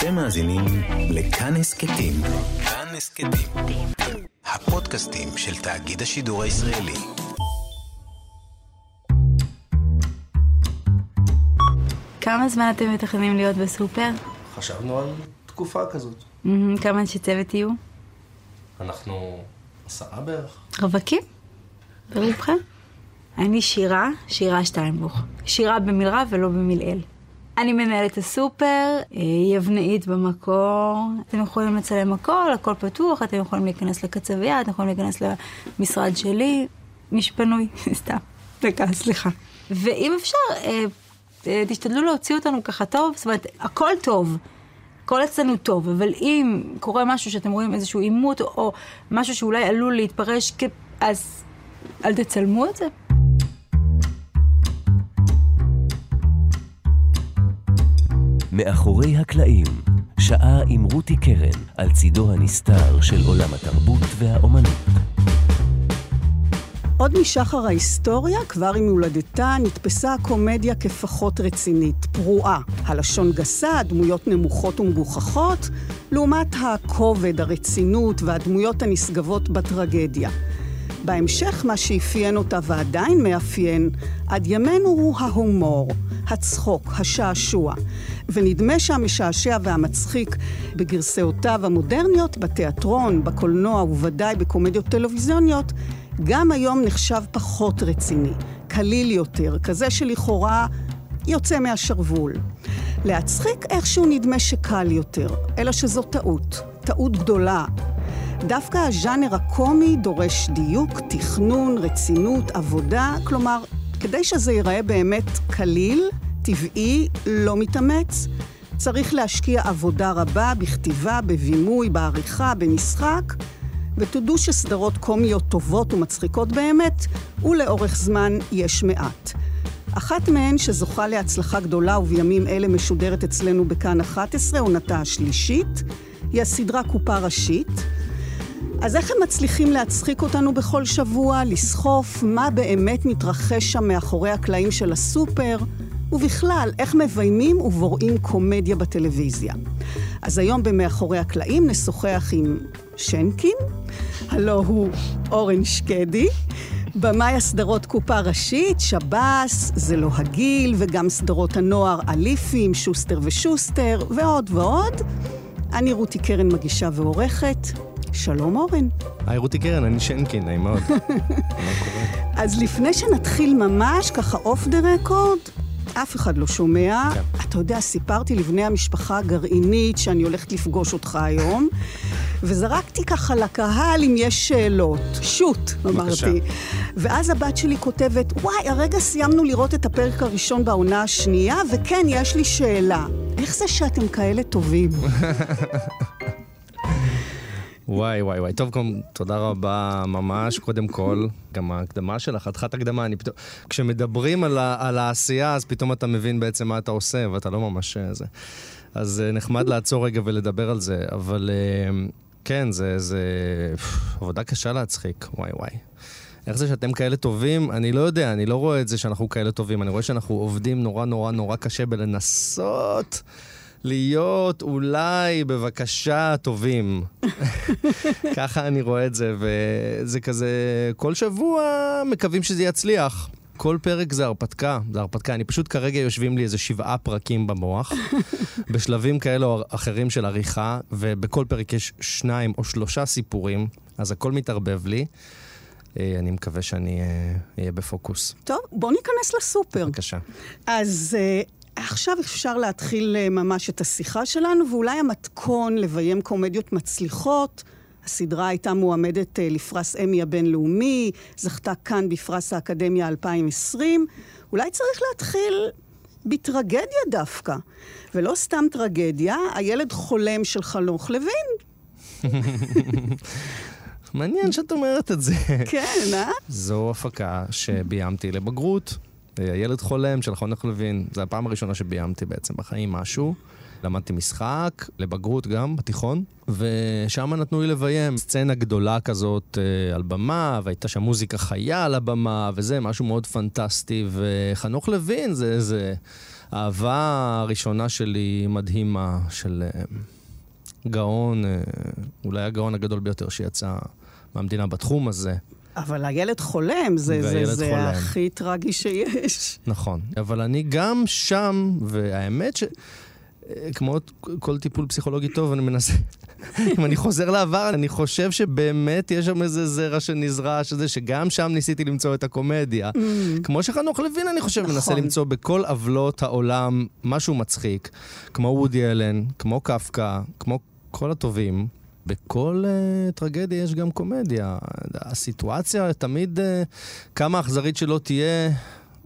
אתם מאזינים לכאן הסכתים. כאן הסכתים. הפודקאסטים של תאגיד השידור הישראלי. כמה זמן אתם מתכננים להיות בסופר? חשבנו על תקופה כזאת. כמה אנשי צוות יהיו? אנחנו 10 בערך. רווקים? ברבכם? אני שירה שטיינבוך. שירה במילרב ולא במילאל. אני מנהלת הסופר, יבנאית במקור. אתם יכולים לצלם הכל, הכל פתוח, אתם יכולים להיכנס לקצביה, אתם יכולים להיכנס למשרד שלי. משפנוי, סתם. דקה, סליחה. ואם אפשר, תשתדלו להוציא אותנו ככה טוב, זאת אומרת, הכל טוב. כל אצלנו טוב, אבל אם קורה משהו שאתם רואים איזשהו אימות, או משהו שאולי עלול להתפרש, אז אל תצלמו את זה. מאחורי הקלעים, שעה עם רותי קרן על צידו הנסתר של עולם התרבות והאומנות. עוד משחר ההיסטוריה, כבר עם הולדתה, נתפסה הקומדיה כפחות רצינית, פרועה. הלשון גסה, דמויות נמוכות ומגוחכות, לעומת הכובד, הרצינות והדמויות הנשגבות בטרגדיה. בהמשך מה שאפיין אותה ועדיין מאפיין, עד ימינו הוא ההומור, הצחוק, השעשוע, ונדמה שהמשעשע והמצחיק בגרסאותיו המודרניות, בתיאטרון, בקולנוע ובוודאי בקומדיות טלוויזיוניות, גם היום נחשב פחות רציני, קליל יותר, כזה שלכאורה יוצא מהשרוול. להצחיק איכשהו נדמה שקל יותר, אלא שזו טעות, טעות גדולה. דווקא הז'אנר הקומי דורש דיוק, תכנון, רצינות, עבודה, כלומר, כדי שזה ייראה באמת קליל, טבעי, לא מתאמץ, צריך להשקיע עבודה רבה בכתיבה, בבימוי, בעריכה, במשחק, ותודו שסדרות קומיות טובות ומצחיקות באמת, ולאורך זמן יש מעט. אחת מהן שזוכה להצלחה גדולה ובימים אלה משודרת אצלנו בכאן 11, עונתה השלישית, היא הסדרה קופה ראשית. אז איך הם מצליחים להצחיק אותנו בכל שבוע, לסחוף מה באמת מתרחש שם מאחורי הקלעים של הסופר, ובכלל, איך מביימים ובוראים קומדיה בטלוויזיה. אז היום במאחורי הקלעים נשוחח עם שנקין, הלא הוא אורן שקדי, במאי הסדרות קופה ראשית, שבס, זה לא הגיל, וגם סדרות הנוער אליפים, שוסטר ושוסטר, ועוד ועוד. אני רותי קרן מגישה ועורכת. שלום אורן. היי רותי קרן, אני שנקין, נעים מאוד. אז לפני שנתחיל ממש, ככה אוף דה רקורד, אף אחד לא שומע. אתה יודע, סיפרתי לבני המשפחה הגרעינית שאני הולכת לפגוש אותך היום, וזרקתי ככה לקהל אם יש שאלות. שוט, אמרתי. ואז הבת שלי כותבת, וואי, הרגע סיימנו לראות את הפרק הראשון בעונה השנייה, וכן, יש לי שאלה. איך זה שאתם כאלה טובים? וואי, וואי, וואי. טוב, תודה רבה ממש. קודם כל, גם ההקדמה שלך, חתיכת הקדמה, כשמדברים על העשייה, אז פתאום אתה מבין בעצם מה אתה עושה, ואתה לא ממש זה. אז נחמד לעצור רגע ולדבר על זה, אבל כן, זה עבודה קשה להצחיק. וואי, וואי. איך זה שאתם כאלה טובים? אני לא יודע, אני לא רואה את זה שאנחנו כאלה טובים. אני רואה שאנחנו עובדים נורא נורא נורא קשה בלנסות להיות אולי בבקשה טובים. ככה אני רואה את זה, וזה כזה, כל שבוע מקווים שזה יצליח. כל פרק זה הרפתקה, זה הרפתקה. אני פשוט כרגע יושבים לי איזה 7 פרקים במוח, בשלבים כאלה או אחרים של עריכה, ובכל פרק יש 2 או 3 סיפורים, אז הכל מתערבב לי. אני מקווה שאני אהיה בפוקוס. טוב, בוא ניכנס לסופר. בבקשה. אז עכשיו אפשר להתחיל ממש את השיחה שלנו, ואולי המתכון לביים קומדיות מצליחות. הסדרה הייתה מועמדת לפרס אמי הבינלאומי, זכתה כאן בפרס האקדמיה 2020. אולי צריך להתחיל בטרגדיה דווקא. ולא סתם טרגדיה, הילד חולם של חנוך לוין. מעניין שאת אומרת את זה. כן, אה? זו הפקה שביימתי לבגרות. הילד חולם של חנוך לוין, זה הפעם הראשונה שביימתי בעצם בחיים משהו. למדתי משחק, לבגרות גם, בתיכון, ושם נתנו לי לביים. סצנה גדולה כזאת על במה, והייתה שם מוזיקה חיה על הבמה, וזה משהו מאוד פנטסטי, וחנוך לוין זה האהבה הראשונה שלי מדהימה, של גאון, אולי הגאון הגדול ביותר שיצא מהמדינה בתחום הזה. אבל הילד חולם, זה הכי טרגי שיש. נכון, אבל אני גם שם, והאמת ש... כמו כל טיפול פסיכולוגי טוב, אני מנסה, אם אני חוזר לעבר, אני חושב שבאמת יש שם איזה זרע שנזרע, שגם שם ניסיתי למצוא את הקומדיה. כמו שחנוך לוין, אני חושב, מנסה למצוא בכל עוולות העולם משהו מצחיק, כמו וודי אלן, כמו קפקא, כמו כל הטובים. בכל טרגדיה יש גם קומדיה. הסיטואציה תמיד, כמה אכזרית שלא תהיה,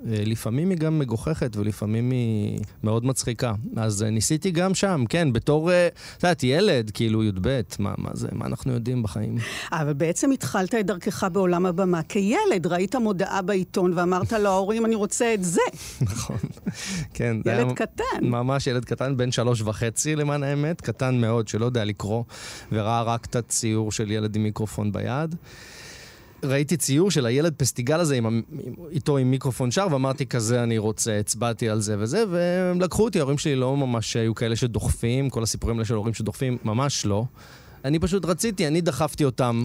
לפעמים היא גם מגוחכת ולפעמים היא מאוד מצחיקה. אז ניסיתי גם שם, כן, בתור, אתה יודעת, ילד, כאילו י"ב, מה זה, מה אנחנו יודעים בחיים? אבל בעצם התחלת את דרכך בעולם הבמה. כילד ראית מודעה בעיתון ואמרת להורים, אני רוצה את זה. נכון, כן. ילד קטן. ממש ילד קטן, בן 3.5 למען האמת, קטן מאוד, שלא יודע לקרוא, וראה רק את הציור של ילד עם מיקרופון ביד. ראיתי ציור של הילד פסטיגל הזה איתו עם מיקרופון שר, ואמרתי כזה אני רוצה, הצבעתי על זה וזה, והם לקחו אותי, ההורים שלי לא ממש היו כאלה שדוחפים, כל הסיפורים האלה של הורים שדוחפים, ממש לא. אני פשוט רציתי, אני דחפתי אותם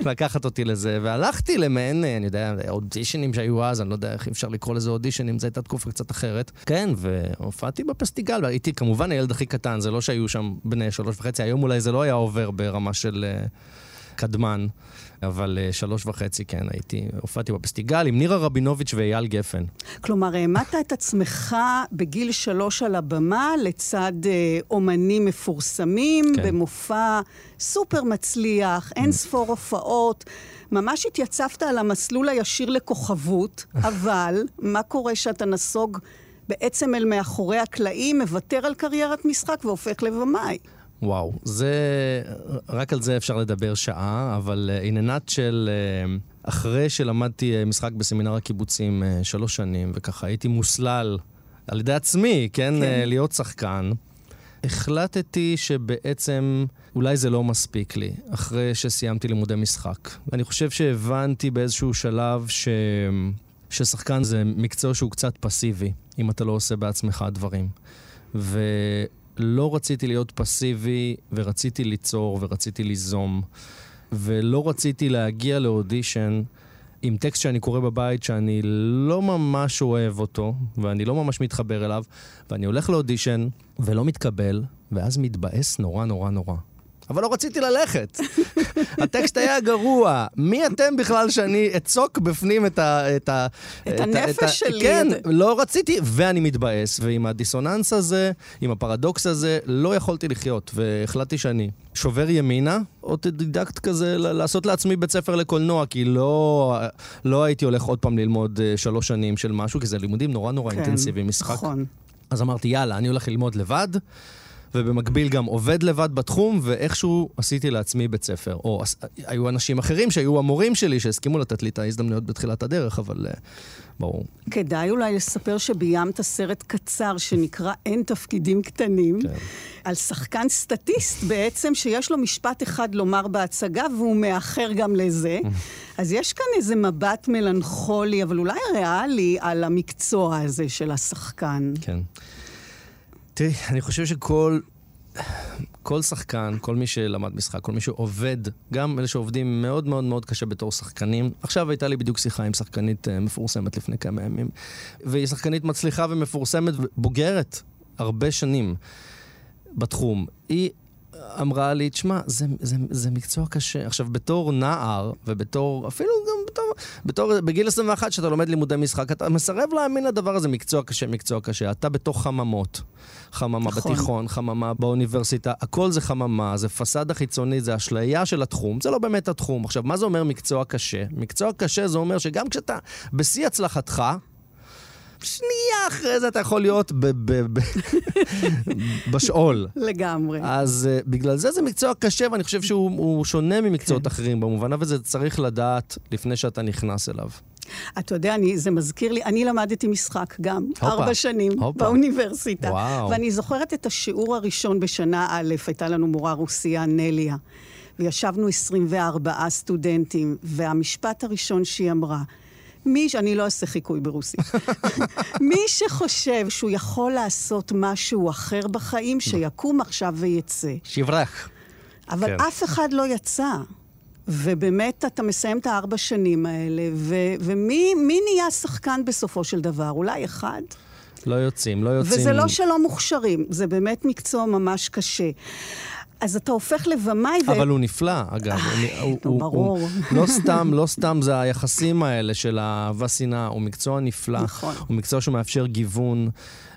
לקחת אותי לזה, והלכתי למעין, אני יודע, אודישנים שהיו אז, אני לא יודע איך אפשר לקרוא לזה אודישנים, זו הייתה תקופה קצת אחרת. כן, והופעתי בפסטיגל, הייתי כמובן הילד הכי קטן, זה לא שהיו שם בני 3.5, היום אולי זה לא היה עובר ברמה של קדמן, אבל 3.5, כן, הופעתי בפסטיגל עם נירה רבינוביץ' ואייל גפן. כלומר, העמדת את עצמך בגיל 3 על הבמה, לצד אומנים מפורסמים, כן. במופע סופר מצליח, אין ספור הופעות, ממש התייצבת על המסלול הישיר לכוכבות, אבל מה קורה שאתה נסוג בעצם אל מאחורי הקלעים, מוותר על קריירת משחק והופך לבמאי? וואו, רק על זה אפשר לדבר שעה, אבל עניינת של... אחרי שלמדתי משחק בסמינר הקיבוצים 3 שנים, וככה הייתי מוסלל על ידי עצמי, כן, להיות שחקן, החלטתי שבעצם אולי זה לא מספיק לי, אחרי שסיימתי לימודי משחק. אני חושב שהבנתי באיזשהו שלב ששחקן זה מקצוע שהוא קצת פסיבי, אם אתה לא עושה בעצמך דברים. לא רציתי להיות פסיבי, ורציתי ליצור, ורציתי ליזום, ולא רציתי להגיע לאודישן עם טקסט שאני קורא בבית, שאני לא ממש אוהב אותו, ואני לא ממש מתחבר אליו, ואני הולך לאודישן, ולא מתקבל, ואז מתבאס נורא נורא נורא. אבל לא רציתי ללכת. הטקסט היה גרוע. מי אתם בכלל שאני אצוק בפנים את הנפש שלי? כן, לא רציתי, ואני מתבאס. ועם הדיסוננס הזה, עם הפרדוקס הזה, לא יכולתי לחיות. והחלטתי שאני שובר ימינה, או תדידקט כזה, לעשות לעצמי בית ספר לקולנוע, כי לא הייתי הולך עוד פעם ללמוד 3 שנים של משהו, כי זה לימודים נורא נורא אינטנסיביים, משחק. אז אמרתי, יאללה, אני הולך ללמוד לבד, ובמקביל גם עובד לבד בתחום, ואיכשהו עשיתי לעצמי בית ספר. או היו אנשים אחרים שהיו המורים שלי, שהסכימו לתת לי את ההזדמנויות בתחילת הדרך, אבל ברור. כדאי אולי לספר שביימת סרט קצר, שנקרא אין תפקידים קטנים, כן. על שחקן סטטיסט בעצם, שיש לו משפט אחד לומר בהצגה, והוא מאחר גם לזה. אז יש כאן איזה מבט מלנכולי, אבל אולי ריאלי, על המקצוע הזה של השחקן. כן. תראי, אני חושב שכל שחקן, כל מי שלמד משחק, כל מי שעובד, גם אלה שעובדים מאוד מאוד מאוד קשה בתור שחקנים. עכשיו הייתה לי בדיוק שיחה עם שחקנית מפורסמת לפני כמה ימים, והיא שחקנית מצליחה ומפורסמת ובוגרת הרבה שנים בתחום. היא אמרה לי, תשמע, זה מקצוע קשה. עכשיו, בתור נער, ובתור, אפילו גם בתור, בגיל 21, שאתה לומד לימודי משחק, אתה מסרב להאמין לדבר הזה, מקצוע קשה, מקצוע קשה. אתה בתוך חממות. חממה בתיכון, חממה באוניברסיטה, הכל זה חממה, זה פסאדה חיצונית, זה אשליה של התחום, זה לא באמת התחום. עכשיו, מה זה אומר מקצוע קשה? מקצוע קשה זה אומר שגם כשאתה בשיא הצלחתך, שנייה אחרי זה אתה יכול להיות בשאול. לגמרי. אז בגלל זה מקצוע קשה, ואני חושב שהוא שונה ממקצועות אחרים במובן, וזה צריך לדעת לפני שאתה נכנס אליו. אתה יודע, זה מזכיר לי, אני למדתי משחק גם, 4 שנים באוניברסיטה. ואני זוכרת את השיעור הראשון בשנה א', הייתה לנו מורה רוסיה, נליה, וישבנו 24 סטודנטים, והמשפט הראשון שהיא אמרה, אני לא אעשה חיקוי ברוסי. מי שחושב שהוא יכול לעשות משהו אחר בחיים, שיקום עכשיו ויצא. שברח. אבל כן. אף אחד לא יצא. ובאמת אתה מסיים את 4 שנים האלה, ומי נהיה שחקן בסופו של דבר? אולי אחד? לא יוצאים, לא יוצאים. וזה לא שלא מוכשרים, זה באמת מקצוע ממש קשה. אז אתה הופך לבמאי ו... אבל הוא נפלא, אגב. ברור. לא סתם זה היחסים האלה של האהבה שנאה, הוא מקצוע נפלא. נכון. הוא מקצוע שמאפשר גיוון.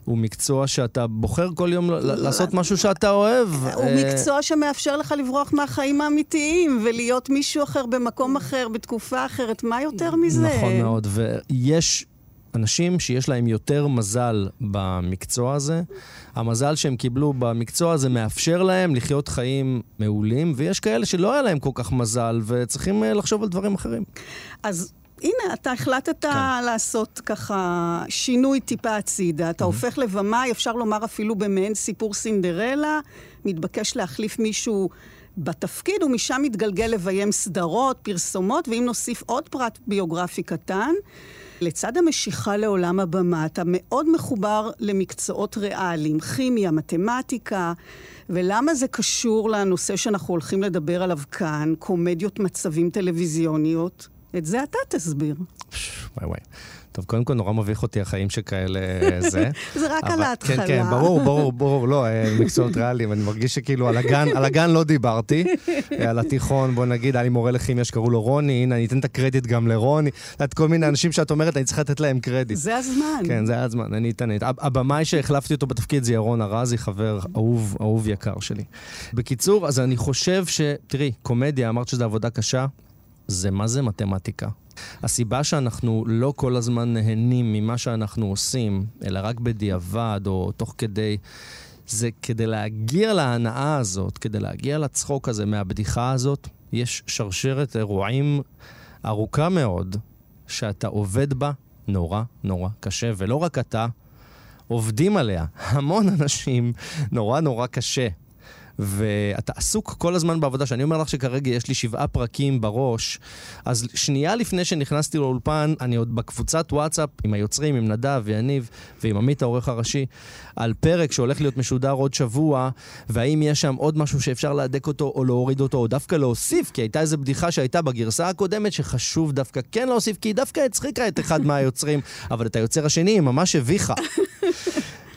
הוא מקצוע שאתה בוחר כל יום לעשות משהו שאתה אוהב. הוא מקצוע שמאפשר לך לברוח מהחיים האמיתיים, ולהיות מישהו אחר במקום אחר, בתקופה אחרת. מה יותר מזה? נכון מאוד. ויש... אנשים שיש להם יותר מזל במקצוע הזה, המזל שהם קיבלו במקצוע הזה מאפשר להם לחיות חיים מעולים, ויש כאלה שלא היה להם כל כך מזל, וצריכים לחשוב על דברים אחרים. אז הנה, אתה החלטת לעשות ככה שינוי טיפה הצידה, אתה הופך לבמה, אפשר לומר אפילו במעין סיפור סינדרלה, מתבקש להחליף מישהו בתפקיד, ומשם מתגלגל לביים סדרות, פרסומות, ואם נוסיף עוד פרט ביוגרפי קטן, לצד המשיכה לעולם הבמה, אתה מאוד מחובר למקצועות ריאליים, כימיה, מתמטיקה, ולמה זה קשור לנושא שאנחנו הולכים לדבר עליו כאן, קומדיות מצבים טלוויזיוניות? את זה אתה תסביר. וואי וואי. טוב, קודם כל נורא מביך אותי החיים שכאלה זה. זה רק על ההתחלה. כן, כן, ברור, לא, מקצועות ריאליים. אני מרגיש שכאילו על הגן לא דיברתי, על התיכון, בוא נגיד, אני מורה לכימיה שקראו לו רוני, הנה, אני אתן את הקרדיט גם לרוני. את כל מיני אנשים שאת אומרת, אני צריכה לתת להם קרדיט. זה הזמן. כן, זה הזמן, אני אתן את. הבמאי שהחלפתי אותו בתפקיד זה ירון הרז, חבר אהוב יקר שלי. בקיצור, אז אני חושב שתראי, קומדיה, אמרת שזו עבודה קשה, זה מה זה מתמטיקה. הסיבה שאנחנו לא כל הזמן נהנים ממה שאנחנו עושים, אלא רק בדיעבד או תוך כדי, זה כדי להגיע להנאה הזאת, כדי להגיע לצחוק הזה מהבדיחה הזאת, יש שרשרת אירועים ארוכה מאוד, שאתה עובד בה נורא נורא קשה, ולא רק אתה, עובדים עליה המון אנשים נורא נורא קשה. ואתה עסוק כל הזמן בעבודה, שאני אומר לך שכרגע יש לי 7 פרקים בראש, אז שנייה לפני שנכנסתי לאולפן, אני עוד בקבוצת וואטסאפ עם היוצרים, עם נדב ויניב, ועם עמית העורך הראשי, על פרק שהולך להיות משודר עוד שבוע, והאם יש שם עוד משהו שאפשר להדק אותו, או להוריד אותו, או דווקא להוסיף, כי הייתה איזו בדיחה שהייתה בגרסה הקודמת, שחשוב דווקא כן להוסיף, כי היא דווקא הצחיקה את אחד מהיוצרים, אבל את היוצר השני היא ממש הביכה.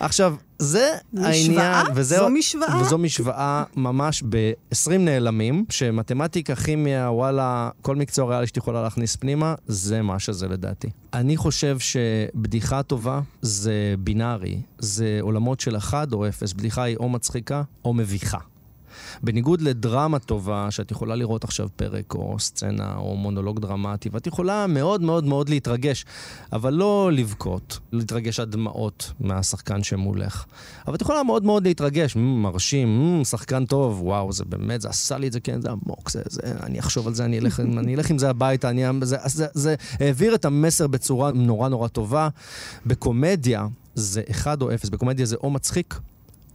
עכשיו, זה העניין, וזו משוואה ממש ב-20 נעלמים, שמתמטיקה, כימיה, וואלה, כל מקצוע ריאלי שאתה יכולה להכניס פנימה, זה מה שזה לדעתי. אני חושב שבדיחה טובה זה בינארי, זה עולמות של 1 או 0, בדיחה היא או מצחיקה או מביכה. בניגוד לדרמה טובה, שאת יכולה לראות עכשיו פרק או סצנה או מונולוג דרמטי, ואת יכולה מאוד מאוד מאוד להתרגש, אבל לא לבכות, להתרגש עד דמעות מהשחקן שמולך. אבל את יכולה מאוד מאוד להתרגש, מרשים, שחקן טוב, וואו, זה באמת, זה עשה לי את זה, כן, זה עמוק, זה, אני אחשוב על זה, אני אלך עם זה הביתה, זה העביר את המסר בצורה נורא נורא טובה. בקומדיה זה 1 או 0, בקומדיה זה או מצחיק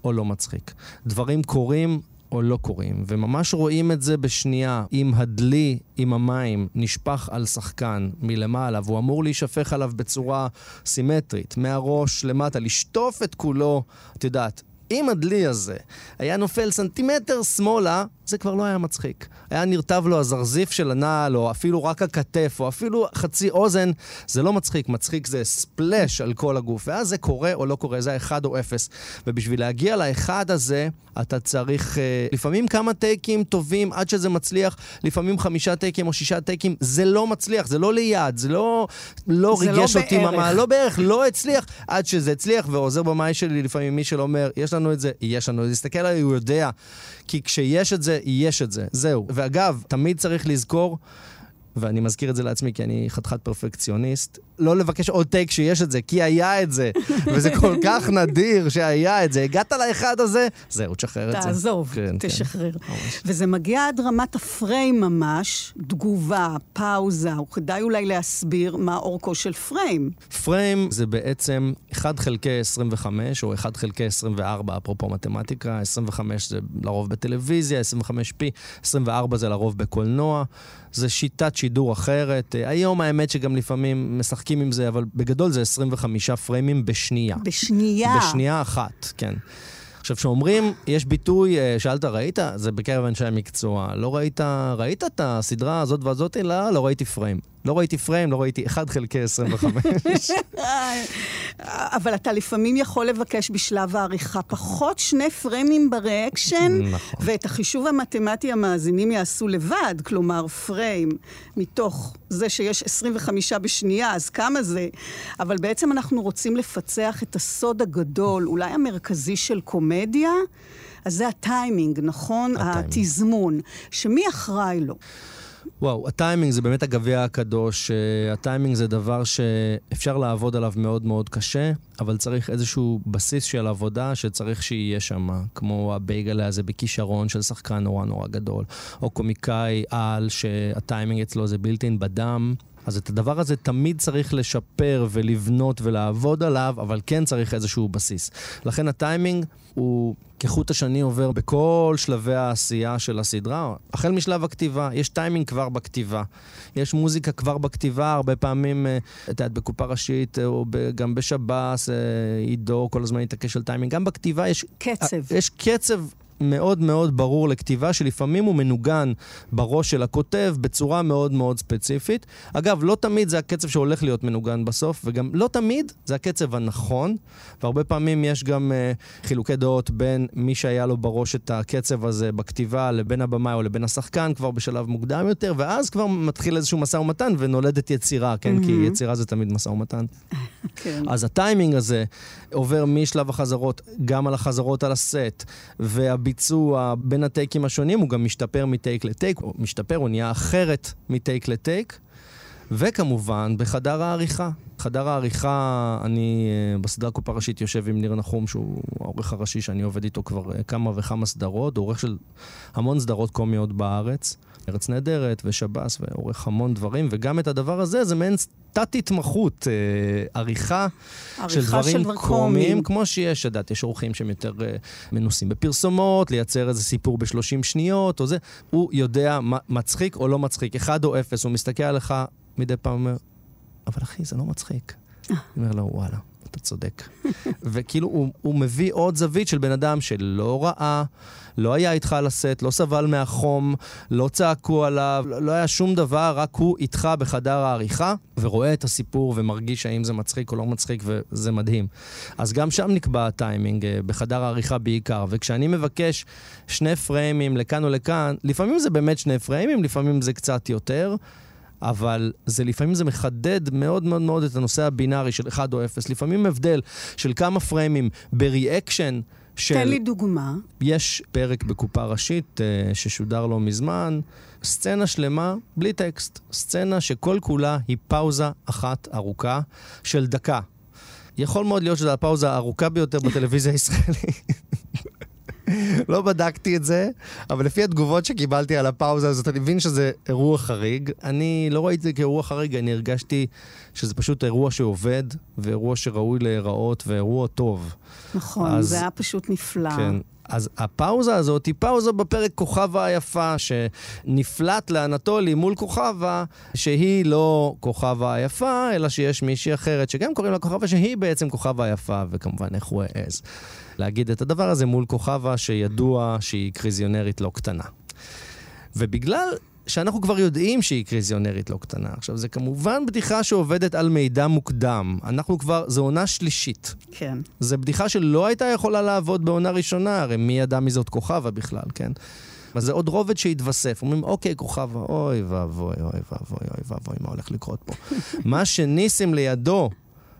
או לא מצחיק. דברים קורים או לא קוראים, וממש רואים את זה בשנייה, אם הדלי עם המים נשפך על שחקן מלמעלה, והוא אמור להישפך עליו בצורה סימטרית, מהראש למטה, לשטוף את כולו, את יודעת, אם הדלי הזה היה נופל סנטימטר שמאלה, זה כבר לא היה מצחיק. היה נרטב לו הזרזיף של הנעל, או אפילו רק הכתף, או אפילו חצי אוזן, זה לא מצחיק. מצחיק זה ספלש על כל הגוף, ואז זה קורה או לא קורה, זה 1 או 0. ובשביל להגיע לאחד הזה, אתה צריך לפעמים כמה טייקים טובים עד שזה מצליח, לפעמים 5 טייקים או 6 טייקים, זה לא מצליח, זה לא ליד, זה לא ריגש אותי ממש, לא בערך, לא הצליח, עד שזה הצליח, ועוזר במאי שלי לפעמים מי שלא אומר, יש לנו את זה, יש לנו, תסתכל עליי, הוא יודע, כי כשיש את זה, יש את זה, זהו. ואגב, תמיד צריך לזכור, ואני מזכיר את זה לעצמי כי אני חתיכת פרפקציוניסט, לא לבקש עוד טייק שיש את זה, כי היה את זה, וזה כל כך נדיר שהיה את זה, הגעת לאחד הזה, זהו, תשחרר את זה. תעזוב, תשחרר. וזה מגיע עד רמת הפריים ממש, תגובה, פאוזה, וכדאי אולי להסביר מה אורכו של פריים. פריים זה בעצם 1/25 או 1/24, אפרופו מתמטיקה, 25 זה לרוב בטלוויזיה, 25 פי, 24 זה לרוב בקולנוע, זה שיטת שידור אחרת. היום האמת שגם לפעמים משחקים עם זה, אבל בגדול זה 25 פריימים בשנייה. בשנייה? בשנייה אחת, כן. עכשיו, שאומרים, יש ביטוי, שאלת, ראית? זה בקרב אנשי המקצוע. לא ראית, ראית את הסדרה הזאת והזאת? לא, לא ראיתי פריים. לא ראיתי פריים, לא ראיתי 1/25. אבל אתה לפעמים יכול לבקש בשלב העריכה פחות 2 פריימים בריאקשן, ואת החישוב המתמטי המאזינים יעשו לבד, כלומר פריים מתוך זה שיש 25 בשנייה, אז כמה זה? אבל בעצם אנחנו רוצים לפצח את הסוד הגדול, אולי המרכזי של קומדיה, אז זה הטיימינג, נכון? התזמון, שמי אחראי לו? וואו, הטיימינג זה באמת הגביע הקדוש, הטיימינג זה דבר שאפשר לעבוד עליו מאוד מאוד קשה, אבל צריך איזשהו בסיס של עבודה שצריך שיהיה שם, כמו הבייגלה הזה בכישרון של שחקן נורא נורא גדול, או קומיקאי על שהטיימינג אצלו זה בילטין בדם, אז את הדבר הזה תמיד צריך לשפר ולבנות ולעבוד עליו, אבל כן צריך איזשהו בסיס. לכן הטיימינג הוא כחוט השני עובר בכל שלבי העשייה של הסדרה. החל משלב הכתיבה, יש טיימינג כבר בכתיבה. יש מוזיקה כבר בכתיבה, הרבה פעמים, את יודעת, בקופה ראשית, או גם בשבס, עידו, כל הזמן התעקש על טיימינג. גם בכתיבה יש קצב. יש קצב מאוד מאוד ברור לכתיבה, שלפעמים הוא מנוגן בראש של הכותב בצורה מאוד מאוד ספציפית. אגב, לא תמיד זה הקצב שהולך להיות מנוגן בסוף, וגם לא תמיד זה הקצב הנכון, והרבה פעמים יש גם חילוקי דעות בין מי שהיה לו בראש את הקצב הזה בכתיבה לבין הבמה או לבין השחקן כבר בשלב מוקדם יותר, ואז כבר מתחיל איזשהו משא ומתן ונולדת יצירה, כן? כי יצירה זה תמיד משא ומתן. אז הטיימינג הזה עובר משלב החזרות, גם על החזרות על הסט, ביצוע בין הטייקים השונים, הוא גם משתפר מטייק לטייק, הוא משתפר, הוא נהיה אחרת מטייק לטייק, וכמובן בחדר העריכה. חדר העריכה, אני בסדרה קופה ראשית יושב עם נירה נחום, שהוא העורך הראשי שאני עובד איתו כבר כמה וכמה סדרות, הוא עורך של המון סדרות קומיות בארץ, ארץ נהדרת ושבס, ועורך המון דברים, וגם את הדבר הזה, זה מעין תת התמחות, עריכה של דברים קומיים, כמו שיש, עדת, יש עורכים שהם יותר מנוסים בפרסומות, לייצר איזה סיפור ב30 שניות, או זה, הוא יודע מצחיק או לא מצחיק, 1 או 0, הוא מסתכל עליך מדי פעם אומר, אבל אחי, זה לא מצחיק. הוא אומר לו, וואלה, אתה צודק. וכאילו, הוא מביא עוד זווית של בן אדם שלא ראה, לא היה איתך על הסט, לא סבל מהחום, לא צעקו עליו, לא היה שום דבר, רק הוא איתך בחדר העריכה, ורואה את הסיפור ומרגיש האם זה מצחיק או לא מצחיק, וזה מדהים. אז גם שם נקבע הטיימינג, בחדר העריכה בעיקר, וכשאני מבקש 2 פריימים לכאן או לכאן, לפעמים זה באמת 2 פריימים, לפעמים זה קצת יותר, אבל זה, לפעמים זה מחדד מאוד מאוד מאוד את הנושא הבינארי של 1 או 0. לפעמים הבדל של כמה פריימים בריאקשן של... תן לי דוגמה. יש פרק בקופה ראשית ששודר לו מזמן, סצנה שלמה בלי טקסט. סצנה שכל כולה היא פאוזה אחת ארוכה של דקה. יכול מאוד להיות שזו הפאוזה הארוכה ביותר בטלוויזיה הישראלית. לא בדקתי את זה, אבל לפי התגובות שקיבלתי על הפאוזה הזאת, אני מבין שזה אירוע חריג. אני לא ראיתי את זה כאירוע חריג, אני הרגשתי שזה פשוט אירוע שעובד, ואירוע שראוי להיראות, ואירוע טוב. נכון, זה היה פשוט נפלא. כן. אז הפאוזה הזאת היא פאוזה בפרק כוכבה היפה, שנפלט לאנטולי מול כוכבה, שהיא לא כוכבה היפה, אלא שיש מישהי אחרת, שגם קוראים לה כוכבה, שהיא בעצם כוכבה היפה, וכמובן איך הוא העז להגיד את הדבר הזה מול כוכבה, שידוע שהיא קריזיונרית לא קטנה. ובגלל שאנחנו כבר יודעים שהיא קריזיונרית לא קטנה. עכשיו, זה כמובן בדיחה שעובדת על מידע מוקדם. אנחנו כבר, זו עונה שלישית. כן. זו בדיחה שלא הייתה יכולה לעבוד בעונה ראשונה, הרי מי ידע מי זאת כוכבה בכלל, כן? אז זה עוד רובד שהתווסף. אומרים, אוקיי, כוכבה, אוי ואבוי, אוי ואבוי, אוי ואבוי, מה הולך לקרות פה? מה שניסים לידו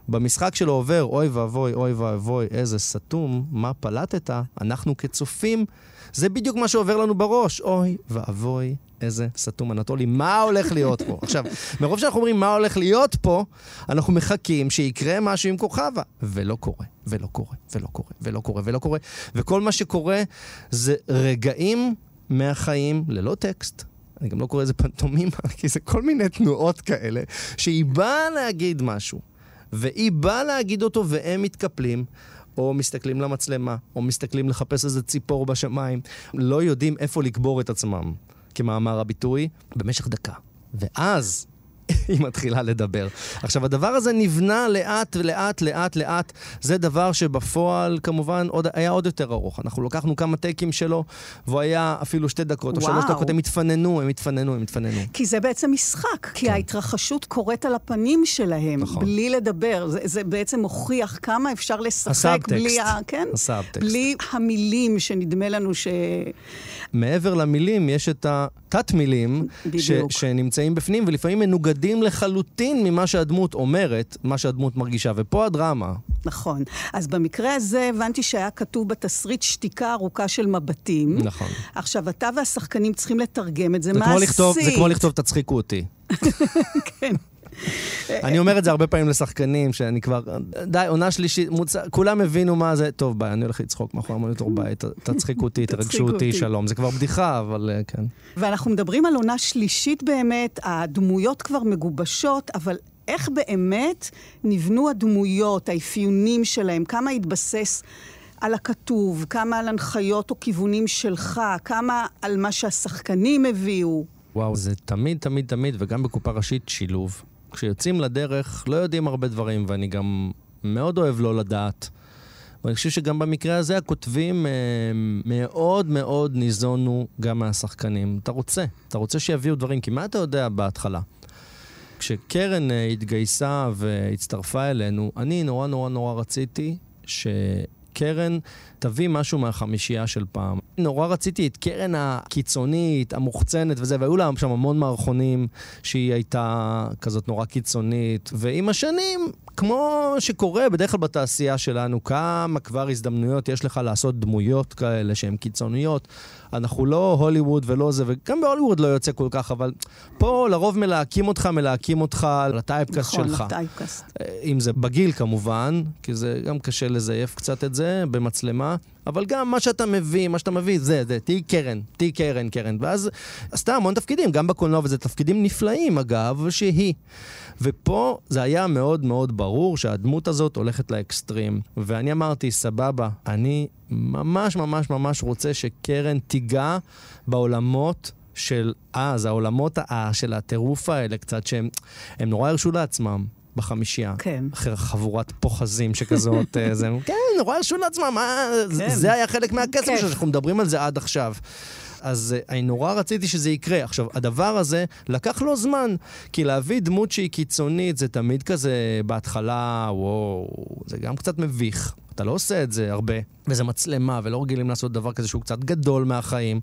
במשחק שלו עובר, אוי ואבוי, אוי ואבוי, איזה סתום, מה פלטת? אנחנו כצופים, זה בדיוק מה שעובר לנו בראש, אוי ואבוי, איזה סתום, אנטולי, מה הולך להיות פה? עכשיו, מרוב שאנחנו אומרים מה הולך להיות פה, אנחנו מחכים שיקרה משהו עם כוכבה, ולא קורה, ולא קורה, ולא קורה, ולא קורה, ולא קורה, וכל מה שקורה זה רגעים מהחיים ללא טקסט, אני גם לא קורא איזה פנטומימה, כי זה כל מיני תנועות כאלה, שהיא באה להגיד משהו, והיא באה להגיד אותו והם מתקפלים, או מסתכלים למצלמה, או מסתכלים לחפש איזה ציפור בשמיים, לא יודעים איפה לקבור את עצמם, כמאמר הביטוי, במשך דקה. ואז היא מתחילה לדבר. עכשיו, הדבר הזה נבנה לאט ולאט, לאט, לאט. זה דבר שבפועל, כמובן, היה עוד יותר ארוך. אנחנו לוקחנו כמה טייקים שלו, והוא היה אפילו 2 דקות, או 3 דקות, הם התפננו. כי זה בעצם משחק, כי ההתרחשות קורית על הפנים שלהם, בלי לדבר. זה בעצם מוכיח כמה אפשר לשחק בלי המילים שנדמה לנו ש... מעבר למילים, יש את התת-מילים שנמצאים בפנים, ולפעמים מנוגדים לחלוטין ממה שהדמות אומרת, מה שהדמות מרגישה, ופה הדרמה. נכון. אז במקרה הזה הבנתי שהיה כתוב בתסריט שתיקה ארוכה של מבטים. נכון. עכשיו, אתה והשחקנים צריכים לתרגם את זה. זה כמו לכתוב תצחיקו אותי. כן. אני אומר את זה הרבה פעמים לשחקנים, שאני כבר, די, עונה שלישית, כולם הבינו מה זה, טוב, ביי, אני הולך לצחוק מאחורי המוניטור, ביי, תצחיקו אותי, תרגשו אותי, שלום. זה כבר בדיחה, אבל כן. ואנחנו מדברים על עונה שלישית באמת, הדמויות כבר מגובשות, אבל איך באמת נבנו הדמויות, האפיונים שלהם, כמה התבסס על הכתוב, כמה על הנחיות או כיוונים שלך, כמה על מה שהשחקנים הביאו. וואו, זה תמיד, תמיד, תמיד, וגם בקופה ראשית שילוב. כשיוצאים לדרך, לא יודעים הרבה דברים, ואני גם מאוד אוהב לא לדעת. ואני חושב שגם במקרה הזה, הכותבים מאוד מאוד ניזונו גם מהשחקנים. אתה רוצה שיביאו דברים, כי מה אתה יודע בהתחלה? כשקרן התגייסה והצטרפה אלינו, אני נורא נורא נורא רציתי קרן תביא משהו מהחמישייה של פעם. נורא רציתי את קרן הקיצונית, המוחצנת וזה, והיו לה שם המון מערכונים שהיא הייתה כזאת נורא קיצונית, ועם השנים, כמו שקורה בדרך כלל בתעשייה שלנו, כמה כבר הזדמנויות יש לך לעשות דמויות כאלה שהן קיצוניות, אנחנו לא הוליווד ולא זה, וגם בהוליווד לא יוצא כל כך, אבל פה לרוב מלהקים אותך לטייפקאסט שלך. אם זה בגיל כמובן, כי זה גם קשה לזייף קצת את זה במצלמה, אבל גם מה שאתה מביא, זה, תהי קרן, ואז עשתה המון תפקידים, גם בקולנוע, וזה תפקידים נפלאים אגב, שהיא. ופה זה היה מאוד מאוד ברור שהדמות הזאת הולכת לאקסטרים, ואני אמרתי, סבבה, אני ממש ממש ממש רוצה שקרן תיגע בעולמות של אז, העולמות של הטירוף האלה קצת, שהם נורא הרשו לעצמם. בחמישייה. כן. אחרי חבורת פוחזים שכזאת, זה... כן, נורא שול לעצמה, מה... כן. זה היה חלק מהקסם שאנחנו מדברים על זה עד עכשיו. אז אני נורא רציתי שזה יקרה. עכשיו, הדבר הזה לקח לו זמן, כי להביא דמות שהיא קיצונית, זה תמיד כזה בהתחלה, וואו, זה גם קצת מביך. אתה לא עושה את זה הרבה, וזה מצלמה, ולא רגילים לעשות דבר כזה שהוא קצת גדול מהחיים.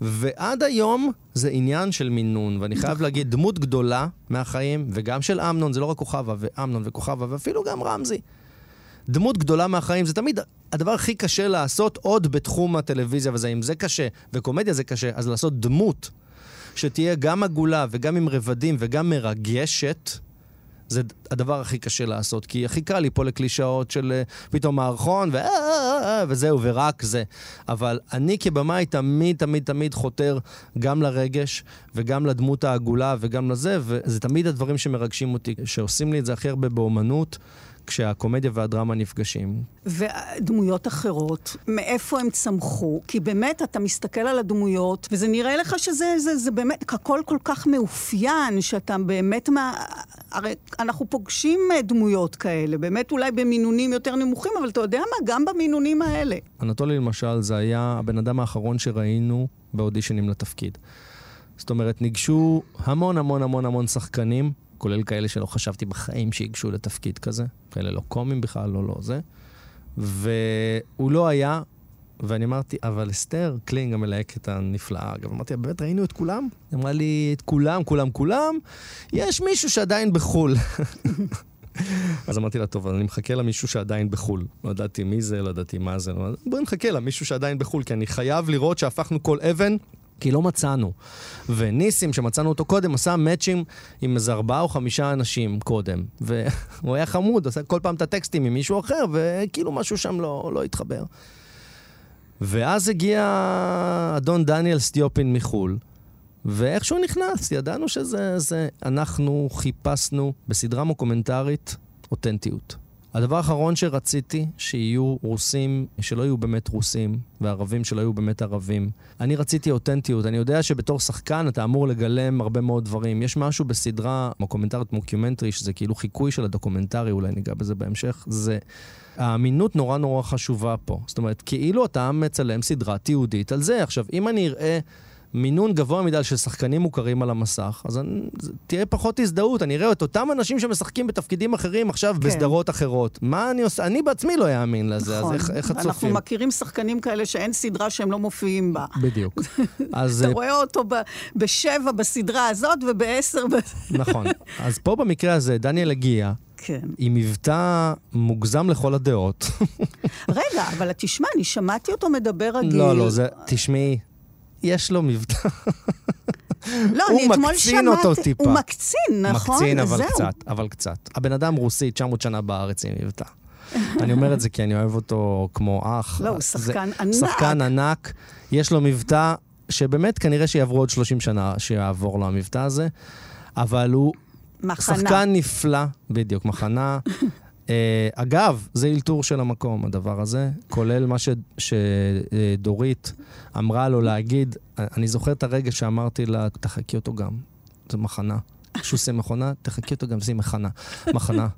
ועד היום זה עניין של מינון, ואני חייב להגיד, דמות גדולה מהחיים, וגם של אמנון, זה לא רק כוכבה, ואמנון וכוכבה, ואפילו גם רמזי. דמות גדולה מהחיים, זה תמיד הדבר הכי קשה לעשות עוד בתחום הטלוויזיה, וזה אם זה קשה, וקומדיה זה קשה, אז לעשות דמות שתהיה גם עגולה, וגם עם רבדים, וגם מרגשת, זה הדבר הכי קשה לעשות, כי הכי קל ליפול לקלישאות של פתאום מערכון, וזהו, ורק זה. אבל אני כבמאי תמיד, תמיד, תמיד חותר גם לרגש, וגם לדמות העגולה, וגם לזה, וזה תמיד הדברים שמרגשים אותי, שעושים לי את זה הכי הרבה באומנות, כשהקומדיה והדרמה נפגשים. ודמויות אחרות, מאיפה הם צמחו? כי באמת אתה מסתכל על הדמויות, וזה נראה לך שזה זה באמת, הכל כל כך מאופיין, שאתה באמת, הרי אנחנו פוגשים דמויות כאלה, באמת אולי במינונים יותר נמוכים, אבל אתה יודע מה? גם במינונים האלה. אנטולי למשל, זה היה הבן אדם האחרון שראינו באודישנים לתפקיד. זאת אומרת, ניגשו המון המון המון המון שחקנים, כולל כאלה שלא חשבתי בחיים שיגשו לתפקיד כזה, כאלה לא קומים בכלל, לא זה. והוא לא היה, ואני אמרתי, אבל אסתר קלינג המלהקת הנפלאה, אגב, אמרתי, באמת ראינו את כולם? היא אמרה לי, את כולם, יש מישהו שעדיין בחול. אז אמרתי לה, טוב, אני מחכה למישהו שעדיין בחול. לא ידעתי מי זה, לא ידעתי מה זה. בואי נחכה למישהו שעדיין בחול, כי אני חייב לראות שהפכנו כל אבן, כי לא מצאנו. וניסים שמצאנו אותו קודם, עשה מאצ'ים עם 4 או 5 אנשים קודם. והוא היה חמוד, עשה כל פעם את הטקסטים עם מישהו אחר, וכאילו משהו שם לא התחבר. ואז הגיע אדון דניאל סטיופין מחול, ואיכשהו נכנס, ידענו שזה אנחנו חיפשנו בסדרה מוקומנטרית אותנטיות. הדבר האחרון שרציתי, שיהיו רוסים שלא יהיו באמת רוסים, וערבים שלא יהיו באמת ערבים. אני רציתי אותנטיות. אני יודע שבתור שחקן אתה אמור לגלם הרבה מאוד דברים. יש משהו בסדרה, הקומנטרית מוקיומנטרי, שזה כאילו חיקוי של הדוקומנטרי, אולי ניגע בזה בהמשך, זה... האמינות נורא נורא חשובה פה. זאת אומרת, כאילו אתה מצלם סדרה תיעודית על זה. עכשיו, אם אני אראה... מינון גבוה מדי של שחקנים מוכרים על המסך, אז תהיה פחות הזדהות, אני אראה את אותם אנשים שמשחקים בתפקידים אחרים עכשיו בסדרות אחרות. מה אני עושה? אני בעצמי לא יאמין לזה, אז איך הצופים? אנחנו מכירים שחקנים כאלה שאין סדרה שהם לא מופיעים בה. בדיוק. אתה רואה אותו ב7 בסדרה הזאת וב10. נכון. אז פה במקרה הזה, דניאל הגיע, עם מבטא מוגזם לכל הדעות. רגע, אבל תשמע, אני שמעתי אותו מדבר רגיל. לא, תשמעי. יש לו מבטא. לא, אני אתמול שמעתי, הוא מקצין, נכון? מקצין, אבל קצת, אבל קצת. הבן אדם רוסי, 900 שנה בארץ עם מבטא. אני אומר את זה כי אני אוהב אותו כמו אח. לא, הוא שחקן ענק. שחקן ענק, יש לו מבטא, שבאמת כנראה שיעברו עוד 30 שנה שיעבור לו המבטא הזה, אבל הוא שחקן נפלא, בדיוק, מחנה. אגב, זה אילתור של המקום, הדבר הזה, כולל מה שדורית אמרה לו להגיד, אני זוכר את הרגע שאמרתי לה, תחכי אותו גם, זה מחנה. שושי מכונה, תחכי אותו גם, זה מחנה. מחנה.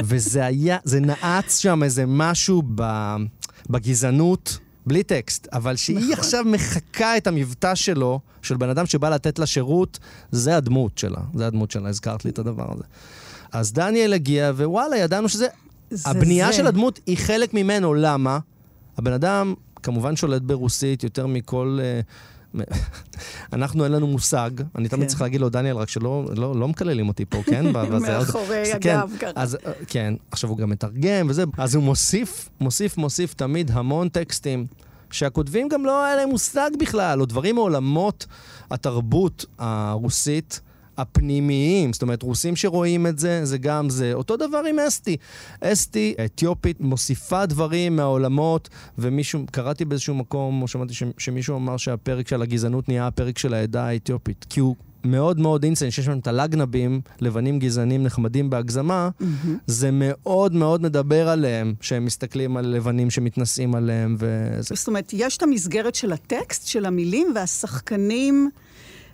וזה היה, זה נעץ שם איזה משהו בגזענות, בלי טקסט, אבל שהיא עכשיו מחכה את המבטא שלו, של בן אדם שבא לתת לה שירות, זה הדמות שלה, זה הדמות שלה, הזכרת לי את הדבר הזה. אז דניאל הגיע, ווואלה, ידענו שזה... הבנייה של הדמות היא חלק ממנו. למה? הבן אדם כמובן שולט ברוסית יותר מכל... אנחנו אין לנו מושג. אני תמיד צריך להגיד לו, דניאל, רק שלא מקללים אותי פה, כן? מאחורי הגב ככה. כן, עכשיו הוא גם מתרגם וזה. אז הוא מוסיף תמיד המון טקסטים, שהכותבים גם לא היה להם מושג בכלל, או דברים מעולמות התרבות הרוסית, הפנימיים, זאת אומרת, רוסים שרואים את זה, זה גם זה. אותו דבר עם אסתי. אסתי, אתיופית, מוסיפה דברים מהעולמות, ומישהו, קראתי באיזשהו מקום, או שמעתי שמישהו אמר שהפרק של הגזענות נהיה הפרק של העדה האתיופית, כי הוא מאוד מאוד אינסן, שיש לנו את הלגנבים, לבנים גזענים נחמדים בהגזמה, זה מאוד מאוד מדבר עליהם, שהם מסתכלים על לבנים שמתנסים עליהם, וזה. זאת אומרת, יש את המסגרת של הטקסט, של המילים, והשחקנים...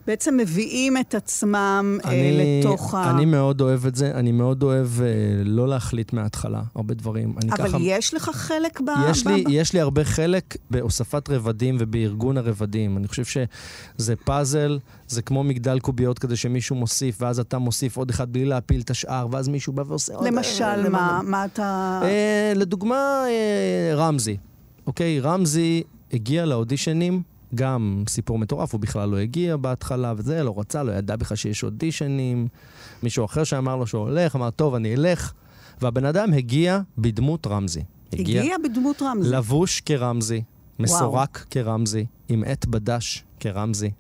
בעצם מביאים את עצמם לתוך ה... אני מאוד אוהב את זה, אני מאוד אוהב לא להחליט מההתחלה, הרבה דברים. אבל יש לך חלק ב... יש לי הרבה חלק בהוספת רבדים ובארגון הרבדים. אני חושב שזה פאזל, זה כמו מגדל קוביות כדי שמישהו מוסיף, ואז אתה מוסיף עוד אחד בלי להפיל את השאר, ואז מישהו בא ועושה... למשל, מה אתה... לדוגמה, רמזי. אוקיי, רמזי הגיע לאודישנים, גם סיפור מטורף, הוא בכלל לא הגיע בהתחלה, וזה, לא רצה, לא ידע בכלל שיש אודישנים. מישהו אחר שאמר לו שהוא הולך, אמר, טוב, אני אלך. והבן אדם הגיע בדמות רמזי. הגיע בדמות רמזי. לבוש כרמזי, מסורק כרמזי, עם עת בדש כרמזי.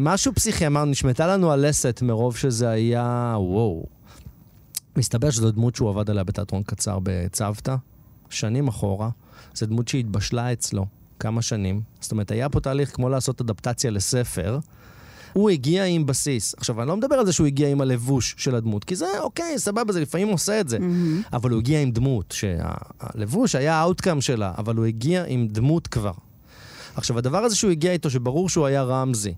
משהו פסיכי, אמרנו, נשמטה לנו הלסת מרוב שזה היה, וואו. מסתבר שזו דמות שהוא עבד עליה בתיאטרון קצר בצוותא, שנים אחורה. זו דמות שהתבשלה אצלו. כמה שנים. זאת אומרת, היה פה תהליך כמו לעשות אדפטציה לספר. הוא הגיע עם בסיס. עכשיו, אני לא מדבר על זה שהוא הגיע עם הלבוש של הדמות, כי זה, אוקיי, סבבה, זה לפעמים עושה את זה. אבל הוא הגיע עם דמות, שהלבוש היה האוטקאם שלה, אבל הוא הגיע עם דמות כבר. עכשיו, הדבר הזה שהוא הגיע איתו, שברור שהוא היה רמזי,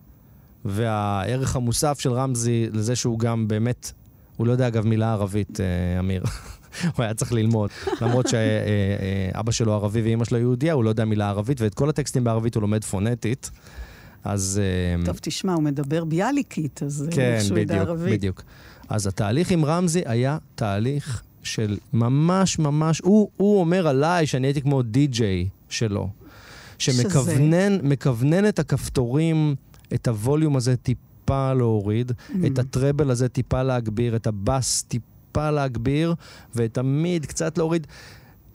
והערך המוסף של רמזי, לזה שהוא גם באמת, הוא לא יודע, אגב, מילה ערבית, אמיר. הוא היה צריך ללמוד, למרות שאבא שלו ערבי ואימא שלו יהודיה, הוא לא יודע מילה ערבית, ואת כל הטקסטים בערבית הוא לומד פונטית, אז... טוב, תשמע, הוא מדבר ביאליקית, אז שהוא יודע ערבית. כן, בדיוק. אז התהליך עם רמזי היה תהליך של ממש ממש, הוא אומר עליי שאני הייתי כמו די-ג'יי שלו, שמכוונן את הכפתורים, את הווליום הזה טיפה להוריד, את הטרבל הזה טיפה להגביר, את הבאס טיפה, טיפה להגביר, ותמיד קצת להוריד.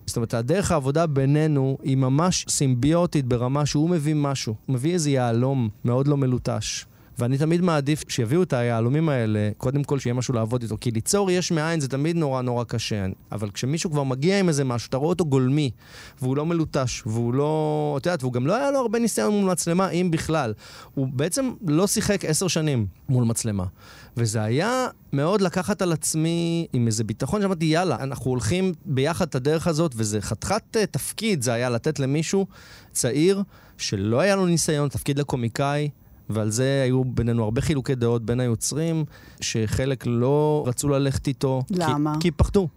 זאת אומרת, הדרך העבודה בינינו היא ממש סימביוטית ברמה שהוא מביא משהו. הוא מביא איזה יעלום מאוד לא מלוטש, ואני תמיד מעדיף שיביאו את היעלומים האלה, קודם כל שיהיה משהו לעבוד איתו, כי ליצור יש מאין זה תמיד נורא נורא קשה, אבל כשמישהו כבר מגיע עם איזה משהו, אתה רואה אותו גולמי, והוא לא מלוטש, והוא לא, אתה יודעת, והוא גם לא היה לו הרבה ניסיון מול מצלמה, אם בכלל. הוא בעצם לא שיחק 10 שנים מול מצלמה. וזה היה מאוד לקחת על עצמי עם איזה ביטחון, שאמרתי, יאללה, אנחנו הולכים ביחד את הדרך הזאת, וזה חתיכת תפקיד, זה היה לתת למישהו צעיר, שלא היה לו ניסיון, תפקיד לקומיקאי, ועל זה היו בינינו הרבה חילוקי דעות בין היוצרים, שחלק לא רצו ללכת איתו. למה? כי פחדו.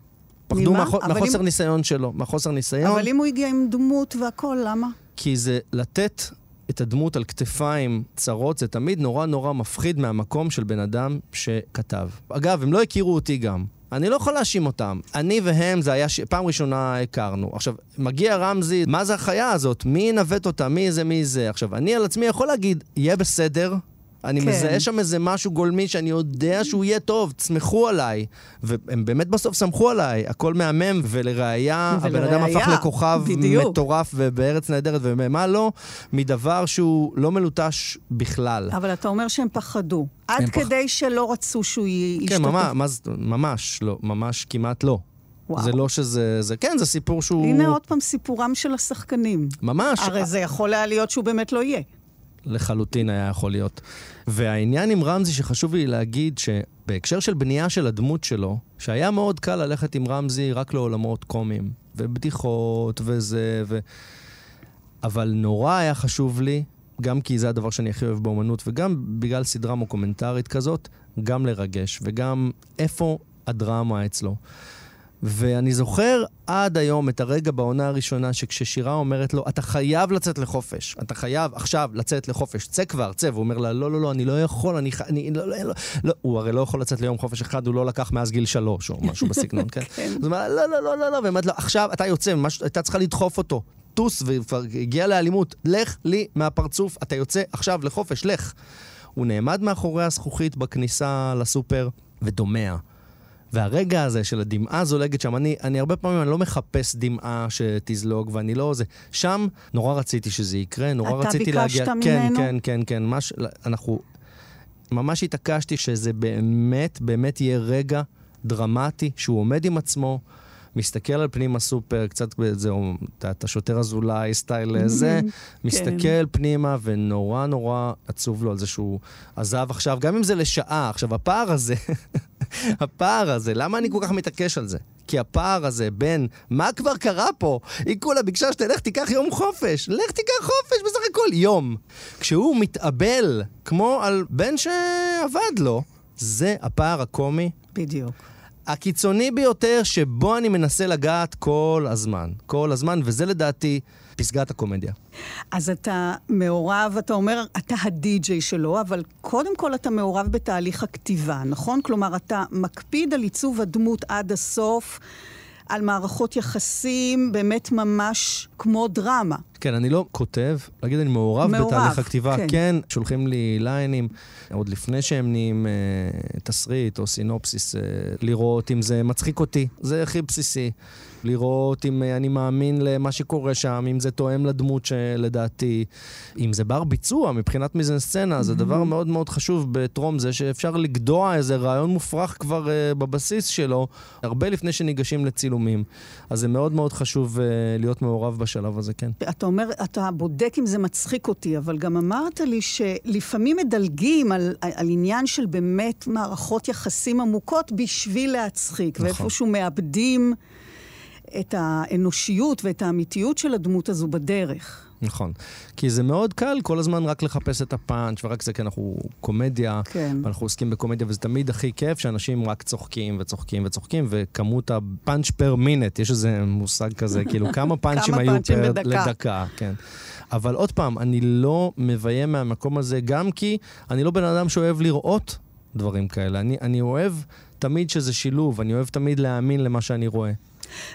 פחדו מהחוסר ניסיון שלו, מהחוסר ניסיון. אבל אם הוא הגיע עם דמות והכל, למה? כי זה לתת את הדמות על כתפיים צרות, זה תמיד נורא נורא מפחיד מהמקום של בן אדם שכתב. אגב, הם לא הכירו אותי גם. אני לא יכול להאשים אותם. אני והם, זה היה פעם ראשונה הכרנו. עכשיו, מגיע רמזי, מה זה החיה הזאת? מי נווט אותה? מי זה, מי זה? עכשיו, אני על עצמי יכול להגיד, יהיה בסדר, אני מזהה שם איזה משהו גולמי שאני יודע שהוא יהיה טוב, תסמכו עליי. והם באמת בסוף סמכו עליי, הכל מהמם, ולראיה, הבן אדם הפך לכוכב מטורף ובארץ נהדרת, ומה לא, מדבר שהוא לא מלוטש בכלל. אבל אתה אומר שהם פחדו. עד כדי שלא רצו שהוא ישתתף. כן, ממש לא, ממש כמעט לא. זה לא שזה, כן, זה סיפור שהוא... הנה עוד פעם סיפורם של השחקנים. ממש. הרי זה יכול להיות שהוא באמת לא יהיה. לחלוטין היה יכול להיות. והעניין עם רמזי שחשוב לי להגיד שבהקשר של בנייה של הדמות שלו, שהיה מאוד קל ללכת עם רמזי רק לעולמות קומיים, ובדיחות וזה, אבל נורא היה חשוב לי, גם כי זה הדבר שאני הכי אוהב באומנות, וגם בגלל סדרה מוקומנטרית כזאת, גם לרגש, וגם איפה הדרמה אצלו. ואני זוכר עד היום את הרגע בעונה הראשונה שכששירה אומרת לו, אתה חייב לצאת לחופש, אתה חייב עכשיו לצאת לחופש, צא כבר, צא, והוא אומר לה, לא, לא, לא, אני לא יכול, אני לא, לא, לא, הוא הרי לא יכול לצאת ליום חופש אחד, הוא לא לקח מאז גיל 3 או משהו בסגנון, כן? זאת אומרת, לא, לא, לא, לא, לא, ואומרת לו, עכשיו אתה יוצא, אתה צריכה לדחוף אותו, טוס, והגיע לאלימות, לך לי מהפרצוף, אתה יוצא עכשיו לחופש, לך. הוא נעמד מאחורי הזכוכית בכניסה לסופר ודומע. והרגע הזה של הדמעה זולגת שם, אני הרבה פעמים אני לא מחפש דמעה שתזלוג, ואני לא זה. שם נורא רציתי שזה יקרה, נורא רציתי להגיע... אתה ביקשת ממנו? כן, כן, כן, כן. אנחנו... ממש התעקשתי שזה באמת, באמת יהיה רגע דרמטי, שהוא עומד עם עצמו, מסתכל על פנים הסופר, קצת זהו, אתה שוטר הזולאי, סטייל איזה, מסתכל פנימה, ונורא נורא עצוב לו על זה שהוא עזב עכשיו, גם אם זה לשעה. עכשיו, הפער הזה... הפער הזה, למה אני כל כך מתעקש על זה? כי הפער הזה בין, מה כבר קרה פה? היא כולה ביקשה שתלך תיקח יום חופש, לך תיקח חופש בסך הכל יום. כשהוא מתאבל כמו על בן שעבד לו, זה הפער הקומי. בדיוק. הקיצוני ביותר שבו אני מנסה לגעת כל הזמן. כל הזמן, וזה לדעתי פסגת הקומדיה. אז אתה מעורב, אתה אומר, אתה הדי-ג'יי שלו, אבל קודם כל אתה מעורב בתהליך הכתיבה, נכון? כלומר, אתה מקפיד על עיצוב הדמות עד הסוף, על מערכות יחסים, באמת ממש כמו דרמה. כן, אני לא כותב, להגיד, אני מעורב בתהליך הכתיבה. כן. כן, שולחים לי ליינים, עוד לפני שהם נהיים תסריט או סינופסיס, לראות אם זה מצחיק אותי. זה הכי בסיסי. לראות אם אני מאמין למה שקורה שם, אם זה תואם לדמות שלדעתי, אם זה בר ביצוע מבחינת מיזן סצנה, זה דבר מאוד מאוד חשוב בתרום זה, שאפשר לגדוע איזה רעיון מופרך כבר בבסיס שלו, הרבה לפני שניגשים לצילומים. אז זה מאוד מאוד חשוב להיות מעורב בשלב הזה, כן. אתה אומר, אתה בודק אם זה מצחיק אותי, אבל גם אמרת לי שלפעמים מדלגים על עניין של באמת מערכות יחסים עמוקות בשביל להצחיק, ואיפשהו מאבדים את האנושיות ואת האמיתיות של הדמות הזו בדרך. נכון. כי זה מאוד קל כל הזמן רק לחפש את הפאנץ' ורק זה, כי אנחנו קומדיה, ואנחנו עוסקים בקומדיה, וזה תמיד הכי כיף שאנשים רק צוחקים וצוחקים וצוחקים, וכמות הפאנץ' פר מינט, יש איזה מושג כזה, כאילו כמה פאנצ'ים היו לדקה. כן. אבל עוד פעם, אני לא מביים מהמקום הזה, גם כי אני לא בן אדם שאוהב לראות דברים כאלה. אני אוהב תמיד שזה שילוב, אני אוהב תמיד להאמין למה שאני רואה.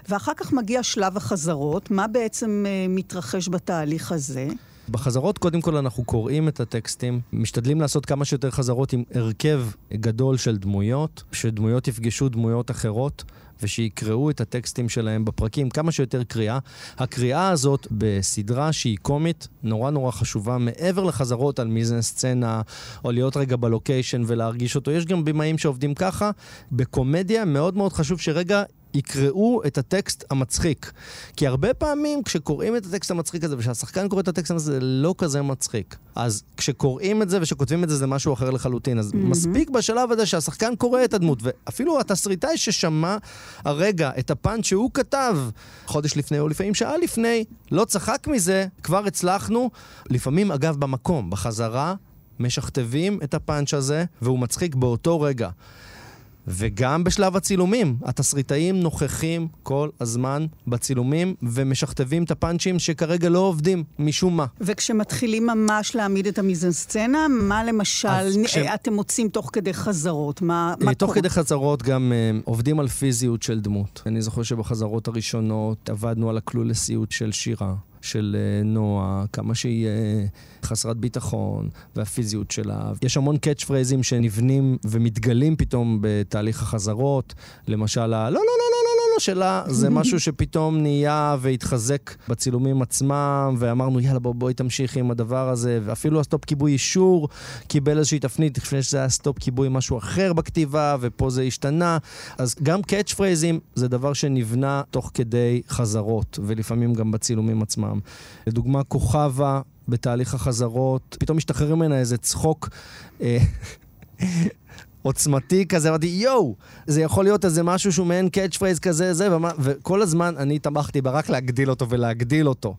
ואחר כך מגיע שלב החזרות, מה בעצם מתרחש בתהליך הזה? בחזרות קודם כל אנחנו קוראים את הטקסטים, משתדלים לעשות כמה שיותר חזרות עם הרכב גדול של דמויות, שדמויות יפגשו דמויות אחרות, ושיקראו את הטקסטים שלהם בפרקים, כמה שיותר קריאה. הקריאה הזאת בסדרה שהיא קומית, נורא נורא חשובה, מעבר לחזרות על מיזן סצנה, או להיות רגע בלוקיישן ולהרגיש אותו. יש גם בימאים שעובדים ככה, בקומדיה מאוד מאוד חשוב שרגע יקראו את הטקסט המצחיק. כי הרבה פעמים כשקוראים את הטקסט המצחיק הזה, ושהשחקן קורא את הטקסט הזה, זה לא כזה מצחיק. אז כשקוראים את זה ושכותבים את זה, זה משהו אחר לחלוטין. אז מספיק בשלב הזה שהשחקן קורא את הדמות, ואפילו התסריטאי ששמע הרגע את הפאנץ' שהוא כתב חודש לפני או לפעמים שעה לפני, לא צחק מזה, כבר הצלחנו. לפעמים אגב במקום, בחזרה, משכתבים את הפאנץ' הזה, והוא מצחיק באותו רגע. וגם בשלב הצילומים, התסריטאים נוכחים כל הזמן בצילומים ומשכתבים את הפאנצ'ים שכרגע לא עובדים משום מה. וכשמתחילים ממש להעמיד את המיזנסצנה, מה למשל אתם מוצאים תוך כדי חזרות? תוך כדי חזרות גם עובדים על פיזיות של דמות. אני זוכר שבחזרות הראשונות עבדנו על הכלולסיות של שירה, של נועה, כמה שהיא חסרת ביטחון, והפיזיות שלה. יש המון קאץ' פרייזים שנבנים ומתגלים פתאום בתהליך החזרות. למשל, לא, לא, לא, לא, לא, לא, שלה, זה משהו שפתאום נהיה והתחזק בצילומים עצמם, ואמרנו, יאללה, בואי תמשיך עם הדבר הזה, ואפילו הסטופ כיבוי אישור קיבל איזושהי תפנית, לפני שזה היה סטופ כיבוי משהו אחר בכתיבה, ופה זה השתנה. אז גם קאץ' פרייזים זה דבר שנבנה תוך כדי חזרות, ולפעמים גם בצילומים עצמם. לדוגמה, כוכבה בתהליך החזרות, פתאום משתחררים ממנה איזה צחוק עוצמתי כזה, אמרתי, יואו, זה יכול להיות איזה משהו שהוא מעין קאץ' פרייז כזה, זה, וכל הזמן אני תמכתי ברק להגדיל אותו ולהגדיל אותו.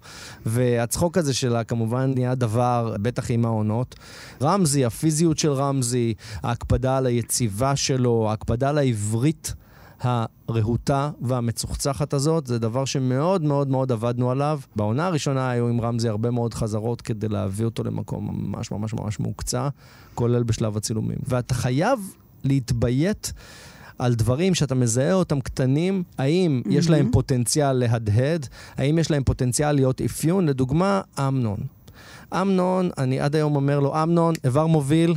והצחוק הזה שלה כמובן נהיה דבר, בטח עם העונות. רמזי, הפיזיות של רמזי, ההקפדה על היציבה שלו, ההקפדה על העברית הרהוטה והמצוחצחת הזאת, זה דבר שמאוד מאוד מאוד עבדנו עליו. בעונה הראשונה היו עם רמזי הרבה מאוד חזרות כדי להביא אותו למקום ממש ממש ממש מוקצה, כולל בשלב הצילומים. ואתה חייב להתביית על דברים שאתה מזהה אותם קטנים, האם יש להם פוטנציאל להדהד, האם יש להם פוטנציאל להיות אפיון, לדוגמה, אמנון. אמנון, אני עד היום אומר לו, אמנון, איבר מוביל.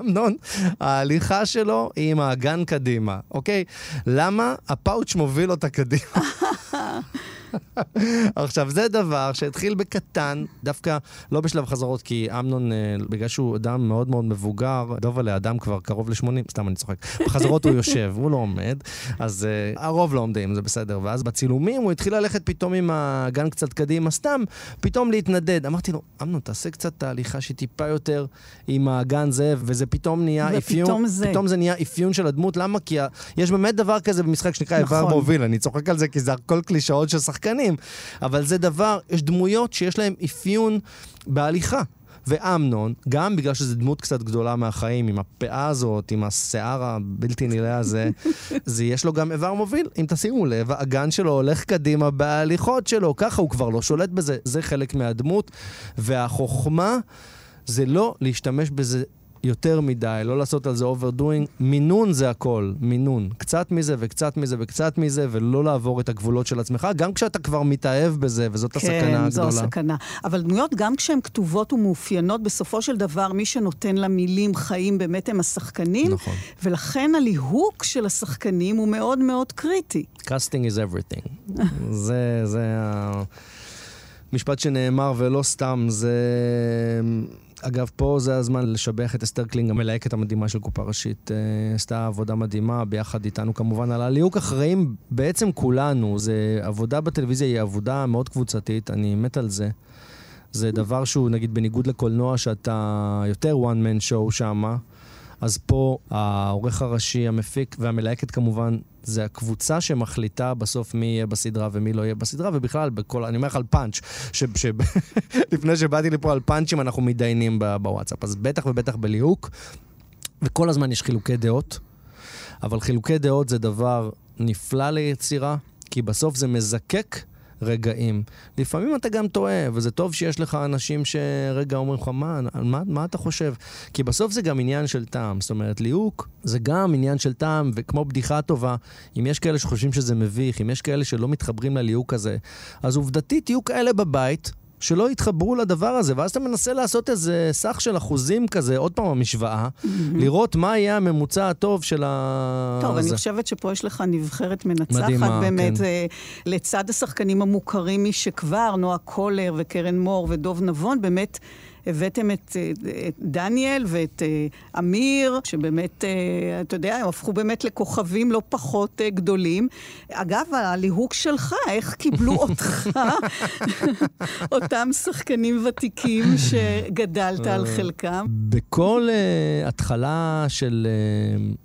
אמנון, ההליכה שלו היא עם האגן קדימה, אוקיי? למה? הפאוץ' מוביל אותה קדימה. עכשיו, זה דבר שהתחיל בקטן, דווקא לא בשלב חזרות, כי אמנון, בגלל שהוא אדם מאוד מאוד מבוגר, דוב עליה אדם כבר קרוב ל-80, סתם אני צוחק, בחזרות הוא יושב, הוא לא עומד, אז הרוב לא עומדים, זה בסדר, ואז בצילומים הוא התחיל ללכת פתאום עם הגן קצת קדימה, סתם פתאום להתנדד, אמרתי לו, אמנון, תעשה קצת תהליכה שטיפה יותר עם הגן זה, וזה פתאום נהיה אפיון, פתאום זה נהיה אפיון של הדמות, למה? כי יש באמת דבר כזה במשחק שנקרא איבר מוביל, אני צוחק על זה, כי זה הכל קלישאות של שחקן, אבל זה דבר, יש דמויות שיש להם אפיון בהליכה. ואמנון, גם בגלל שזו דמות קצת גדולה מהחיים, עם הפאה הזאת, עם השיער הבלתי נראה הזה, זה יש לו גם איבר מוביל, אם תשימו לב, האגן שלו הולך קדימה בהליכות שלו, ככה הוא כבר לא שולט בזה, זה חלק מהדמות, והחוכמה זה לא להשתמש בזה יותר מדי, לא לעשות על זה overdoing, מינון זה הכל, מינון. קצת מזה וקצת מזה וקצת מזה, ולא לעבור את הגבולות של עצמך, גם כשאתה כבר מתאהב בזה, וזאת הסכנה הגדולה. כן, זו הסכנה. אבל דמויות, גם כשהן כתובות ומאופיינות, בסופו של דבר, מי שנותן לה מילים חיים, באמת הם השחקנים, נכון. ולכן הליהוק של השחקנים הוא מאוד מאוד קריטי. Casting is everything. זה המשפט שנאמר, ולא סתם, זה... אגב, פה זה הזמן לשבח את אסתר קלינג, המלהקת המדהימה של קופה ראשית. עשתה עבודה מדהימה ביחד איתנו, כמובן, על הליהוק אחראים בעצם כולנו. זה, עבודה בטלוויזיה היא עבודה מאוד קבוצתית, אני מת על זה. זה דבר שהוא, נגיד, בניגוד לקולנוע, שאתה יותר one man show שמה, אז פה העורך הראשי, המפיק והמלהקת כמובן, זה הקבוצה שמחליטה בסוף מי יהיה בסדרה ומי לא יהיה בסדרה, ובכלל, בכל, אני אומר לך על פאנץ' לפני שבאתי לפה על פאנצ'ים אנחנו מדיינים בוואטסאפ, אז בטח ובטח בליהוק, וכל הזמן יש חילוקי דעות, אבל חילוקי דעות זה דבר נפלא ליצירה, כי בסוף זה מזקק רגעים. לפעמים אתה גם טועה, וזה טוב שיש לך אנשים שרגע אומרים לך, מה אתה חושב? כי בסוף זה גם עניין של טעם. זאת אומרת, ליהוק זה גם עניין של טעם, וכמו בדיחה טובה, אם יש כאלה שחושבים שזה מביך, אם יש כאלה שלא מתחברים לליהוק הזה, אז עובדתית יהיו כאלה בבית, שלא יתחברו לדבר הזה, ואז אתה מנסה לעשות איזה סך של אחוזים כזה, עוד פעם המשוואה, לראות מה יהיה הממוצע הטוב של ה... טוב, אני חושבת שפה יש לך נבחרת מנצחת, באמת, לצד השחקנים המוכרים משכבר, נועה קולר וקרן מור ודוב נבון, באמת הבאתם את דניאל ואת אמיר, שבאמת, אתה יודע, הם הפכו באמת לכוכבים לא פחות גדולים. אגב, הליהוק שלך, איך קיבלו אותך, אותם שחקנים ותיקים שגדלת על חלקם? בכל התחלה של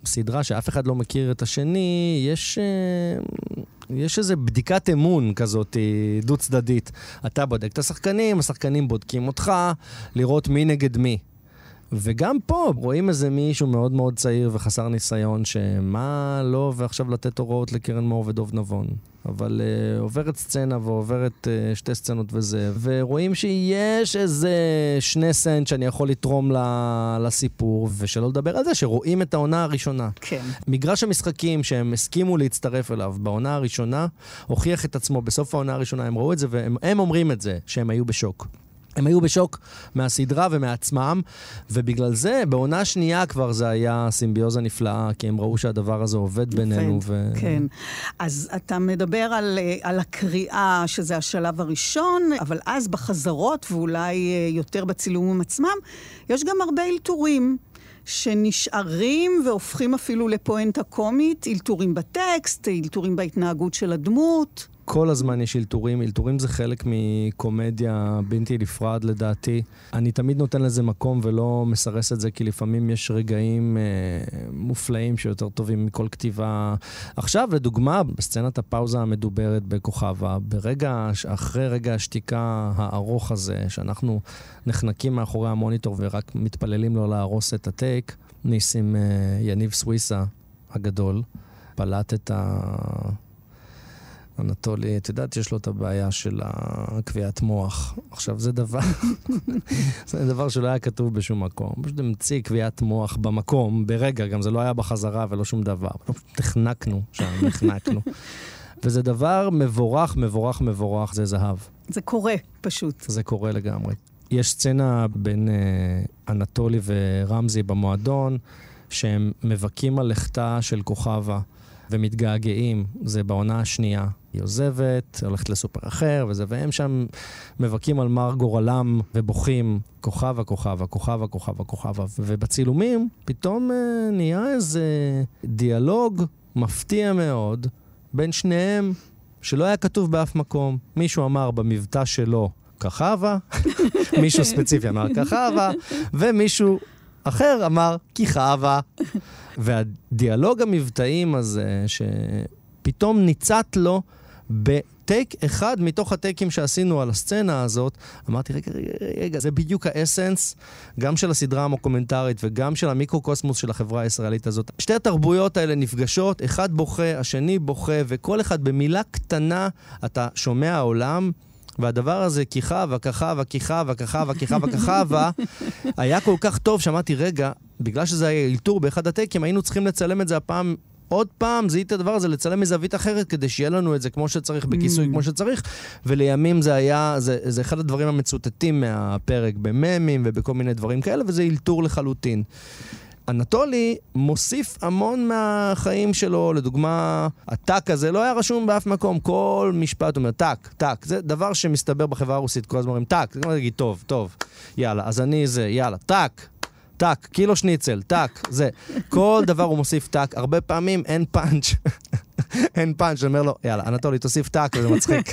סדרה שאף אחד לא מכיר את השני, יש איזו בדיקת אמון כזאת, דו צדדית. אתה בודק את השחקנים, השחקנים בודקים אותך, לראות מי נגד מי. וגם פה רואים איזה מישהו מאוד מאוד צעיר וחסר ניסיון, שמה לא, ועכשיו לתת הוראות לקרן מור ודוב נבון. אבל עוברת סצנה ועוברת שתי סצנות וזה, ורואים שיש איזה 2 סנט שאני יכול לתרום לסיפור, ושלא לדבר על זה, שרואים את העונה הראשונה. כן. מגרש המשחקים שהם הסכימו להצטרף אליו בעונה הראשונה, הוכיח את עצמו בסוף העונה הראשונה, הם ראו את זה, והם אומרים את זה, שהם היו בשוק. הם היו בשוק מהסדרה ומעצמם, ובגלל זה, בעונה שנייה כבר זה היה סימביוזה נפלאה, כי הם ראו שהדבר הזה עובד בינינו. כן. אז אתה מדבר על הקריאה, שזה השלב הראשון, אבל אז בחזרות, ואולי יותר בצילומים עצמם, יש גם הרבה אלתורים. שנשארים והופכים אפילו לפואנטה קומית, אלתורים בטקסט, אלתורים בהתנהגות של הדמות. כל הזמן יש אלתורים. אלתורים זה חלק מקומדיה בלתי נפרד לדעתי. אני תמיד נותן לזה מקום ולא מסרס את זה, כי לפעמים יש רגעים מופלאים שיותר טובים מכל כתיבה. עכשיו, לדוגמה, בסצנת הפאוזה המדוברת בכוכבה, אחרי רגע השתיקה הארוך הזה, שאנחנו נחנקים מאחורי המוניטור ורק מתפללים לו להרוס את הטייק, ניסים יניב סוויסה הגדול, פלט את אנטולי, את יודעת, יש לו את הבעיה של הקביעת מוח. עכשיו, זה דבר שלא היה כתוב בשום מקום. פשוט המציא קביעת מוח במקום, ברגע, גם זה לא היה בחזרה ולא שום דבר. תחנקנו שם, נחנקנו. וזה דבר מבורך, מבורך, מבורך, זה זהב. זה קורה, פשוט. זה קורה לגמרי. יש סצנה בין אנטולי ורמזי במועדון, שהם מבקים על לכתה של כוכבה, ומתגעגעים, זה בעונה השנייה. היא עוזבת, הולכת לסופר אחר, והם שם מבקים על מר גורלם ובוכים, כוכבה, כוכבה, כוכבה, כוכבה, כוכבה. ובצילומים פתאום נהיה איזה דיאלוג מפתיע מאוד בין שניהם, שלא היה כתוב באף מקום. מישהו אמר במבטא שלו כוכבה, מישהו ספציפי אמר כוכבה, ומישהו אחר אמר כוכבה. והדיאלוג המבטאים הזה, שפתאום ניצת לו בטייק אחד מתוך הטייקים שעשינו על הסצנה הזאת, אמרתי, רגע, זה בדיוק האסנס, גם של הסדרה המוקומנטרית וגם של המיקרוקוסמוס של החברה הישראלית הזאת. שתי התרבויות האלה נפגשות, אחד בוכה, השני בוכה, וכל אחד במילה קטנה אתה שומע העולם, והדבר הזה, כוכבה, כוכבה, כוכבה, כוכבה, כוכבה, כוכבה, היה כל כך טוב, שמעתי, רגע, בגלל שזה היה אלתור באחד הטייקים, היינו צריכים לצלם את זה הפעם, עוד פעם, זיהית הדבר הזה, לצלם מזווית אחרת, כדי שיהיה לנו את זה כמו שצריך, בכיסוי כמו שצריך, ולימים זה היה, זה אחד הדברים המצוטטים מהפרק, בממים ובכל מיני דברים כאלה, וזה אלתור לחלוטין. אנטולי מוסיף המון מהחיים שלו, לדוגמה, הטק הזה לא היה רשום באף מקום, כל משפט אומר, טק, טק, זה דבר שמסתבר בחברה הרוסית, כל הזמן אומרים, טק, זה כמו להגיד, טוב, טוב, יאללה, אז אני זה, יאללה, טק, טק, קילו שניצל, טק, זה, כל דבר הוא מוסיף טק, הרבה פעמים אין פאנץ', אין פאנץ', אומר לו, יאללה, אנטולי, תוסיף טק, וזה מצחיק,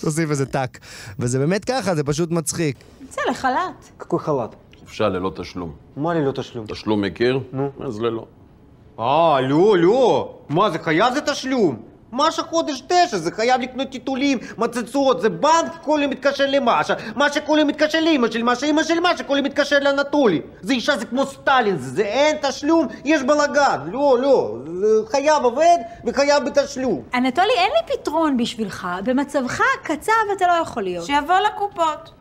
תוסיף איזה טק, וזה באמת ככה, זה פשוט מצחיק. זה לחלט. ככוי חלט? חופשה ללא תשלום. מה ללא תשלום? תשלום מכיר? נו. אז ללא. לא. מה, זה חייב זה תשלום? משה חודש 9, זה חייב לקנות טיטולים, מצצות, זה בנק, כולם מתקשר למשה. משה כולם מתקשר לאמא של משה, אמא של משה, כולם מתקשר לאנטולי. זה אישה, זה כמו סטלין, זה אין תשלום, יש בלגן. לא, חייב עובד וחייב בתשלום. אנטולי, אין לי פתרון בשבילך, במצבך קצב אתה לא יכול להיות. שיבוא לקופות.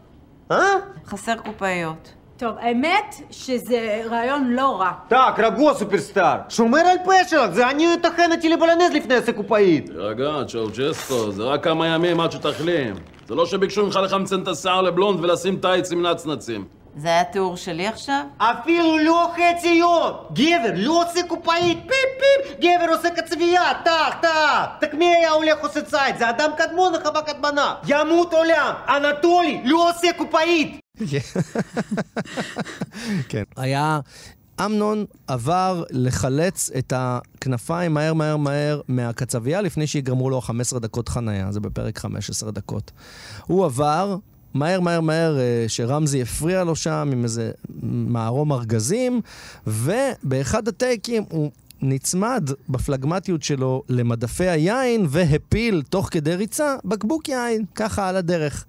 חסר קופאיות. טוב, האמת שזה רעיון לא רע. טק, רגוע סופרסטאר. שומר על פה שלך, זה אני תחנתי לבלנז לפני הסקופאית. רגע, צ'או ג'סטו, זה רק כמה ימים עד שתחלים. זה לא שביקשו ממך לחמצן את השיער לבלונד ולשים טייץ עם נצנצים. זה היה תיאור שלי עכשיו? אפילו לא חצי יום! גבר לא עושה קופאית, פיפ פיפ! גבר עושה קצבייה, טח טח! תקמי היה הולך עושה צייד, זה אדם קדמון וחווה קדמנה! ימות עולם! אנטולי לא עושה קופאית! כן, היה... אמנון עבר לחלץ את הכנפיים מהר מהקצבייה לפני שיגרמו לו 15 דקות חניה, זה בפרק 15 דקות. הוא עבר מהר שרמזי הפריע לו שם עם איזה מערום ארגזים, ובאחד הטייקים הוא נצמד בפלגמטיות שלו למדפי היין והפיל תוך כדי ריצה בקבוק יין, ככה על הדרך.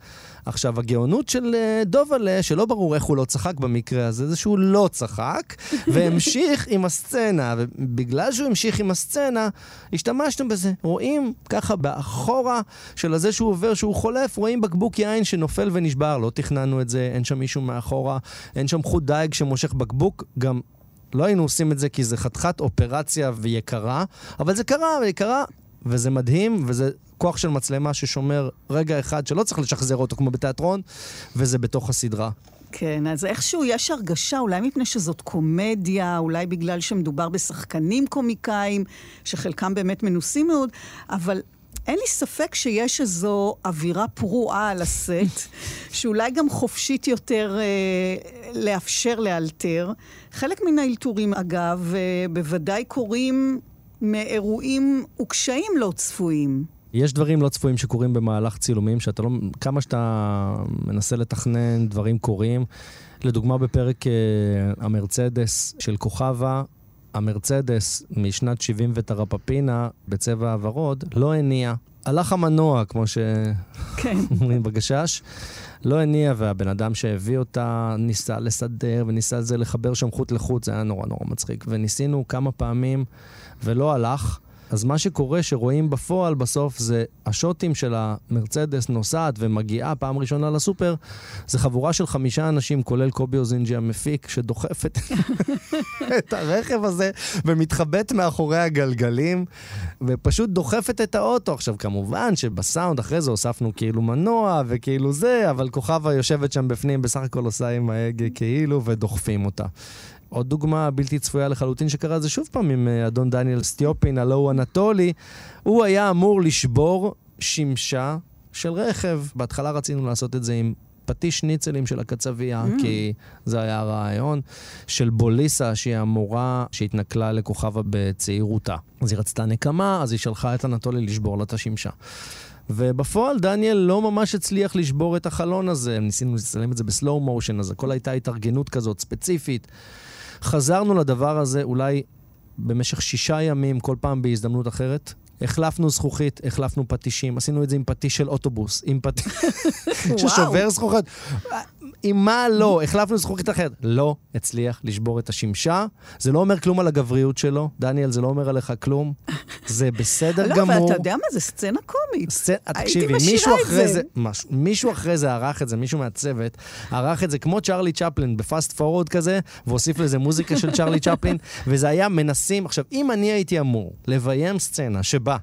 עכשיו, הגאונות של דובלה, שלא ברור איך הוא לא צחק במקרה הזה, זה שהוא לא צחק, והמשיך עם הסצנה, ובגלל שהוא המשיך עם הסצנה, השתמשתם בזה. רואים ככה באחורה של הזה שהוא עובר, שהוא חולף, רואים בקבוק יין שנופל ונשבר, לא תכננו את זה, אין שם מישהו מאחורה, אין שם חוט דייג שמושך בקבוק, גם לא היינו עושים את זה כי זה חתכת אופרציה ויקרה, אבל זה קרה ויקרה, וזה מדהים, וזה כוח של מצלמה ששומר רגע אחד שלא צריך לשחזר אותו כמו בתיאטרון, וזה בתוך הסדרה. כן, אז איכשהו יש הרגשה, אולי מפני שזאת קומדיה, אולי בגלל שמדובר בשחקנים קומיקאים, שחלקם באמת מנוסים מאוד, אבל אין לי ספק שיש איזו אווירה פרועה על הסט, שאולי גם חופשית יותר לאפשר לאלתר. חלק מן האלתורים, אגב, בוודאי קוראים מאירועים וקשיים לא צפויים. יש דברים לא צפויים שקורים במהלך צילומים, שאתה לא, כמה שאתה מנסה לתכנן, דברים קורים. לדוגמה, בפרק המרצדס של כוכבה, המרצדס משנת 70 ותרפפינה, בצבע הוורוד, לא הניע. הלך המנוע, כמו שאומרים בגשש, לא הניע, והבן אדם שהביא אותה ניסה לסדר, וניסה זה לחבר שם חוט לחוט, זה היה נורא מצחיק. וניסינו כמה פעמים, ולא הלך. אז מה שקורה שרואים בפועל בסוף זה השוטים של המרצדס נוסעת ומגיעה פעם ראשונה לסופר, זה חבורה של 5 אנשים, כולל קובי או זינג'יה מפיק, שדוחפת את הרכב הזה ומתחבט מאחורי הגלגלים, ופשוט דוחפת את האוטו. עכשיו כמובן שבסאונד אחרי זה הוספנו כאילו מנוע וכאילו זה, אבל כוכבה יושבת שם בפנים, בסך הכל עושה עם ההגה כאילו, ודוחפים אותה. עוד דוגמה בלתי צפויה לחלוטין שקרה זה שוב פעם עם אדון דניאל סטיופין, הלא הוא אנטולי, הוא היה אמור לשבור שמשה של רכב. בהתחלה רצינו לעשות את זה עם פטיש ניצלים של הקצבייה, כי זה היה הרעיון של בוליסה, שהיא המורה שהתנקלה לכוכבה בצעירותה. אז היא רצתה נקמה, אז היא שלחה את אנטולי לשבור לה את השמשה. ובפועל דניאל לא ממש הצליח לשבור את החלון הזה, ניסינו לצלם את זה בסלואו מושן, אז הכל הייתה התארגנות כזאת ספציפית. חזרנו לדבר הזה אולי במשך 6 ימים, כל פעם בהזדמנות אחרת. החלפנו זכוכית, החלפנו פטישים, עשינו את זה עם פטיש של אוטובוס, עם פטיש ששובר זכוכית. עם מה לא? החלפנו זכוכית אחרת. לא הצליח לשבור את השמשה. זה לא אומר כלום על הגבריות שלו. דניאל, זה לא אומר עליך כלום. זה בסדר גמור. אבל אתה יודע מה? זה סצנה קומית. תקשיבי, מישהו אחרי זה ערך את זה, מישהו מהצוות, ערך את זה כמו צ'רלי צ'פלין, בפאסט פורוד כזה, והוסיף לזה מוזיקה של צ'רלי צ'פלין, וזה היה מנסים. עכשיו, אם אני הייתי אמור לביים סצנה שבה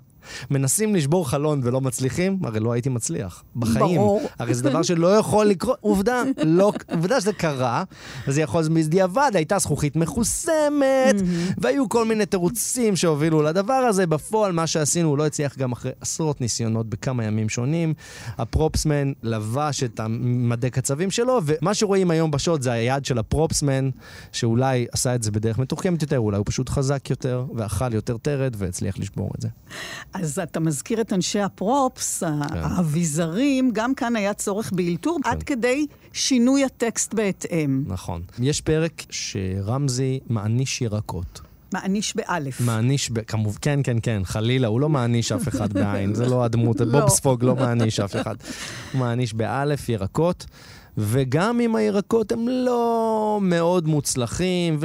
מנסים לשבור חלון ולא מצליחים, הרי לא הייתי מצליח בחיים. ברור. הרי זה דבר שלא יכול לקרות. עובדה, לא, עובדה שזה קרה, זה יכול מזדיעבד, הייתה זכוכית מחוסמת, והיו כל מיני תירוצים שהובילו לדבר הזה. בפועל מה שעשינו, הוא לא הצליח גם אחרי עשרות ניסיונות בכמה ימים שונים. הפרופסמן לבש את המדי קצבים שלו, ומה שרואים היום בשוט זה היד של הפרופסמן, שאולי עשה את זה בדרך מתוחכמת יותר, אולי הוא פשוט חזק יותר, ואכל יותר תרד, והצליח לשבור את זה. אז אתה מזכיר את אנשי הפרופס, האביזרים, גם כאן היה צורך באלתור, עד כדי שינוי הטקסט בהתאם. נכון. יש פרק שרמזי מעניש ירקות. מעניש באלף. מעניש, כן, חלילה, הוא לא מעניש אף אחד בעין, זה לא הדמות, בוב ספוג לא מעניש אף אחד. הוא מעניש באלף ירקות, וגם אם הירקות הם לא מאוד מוצלחים,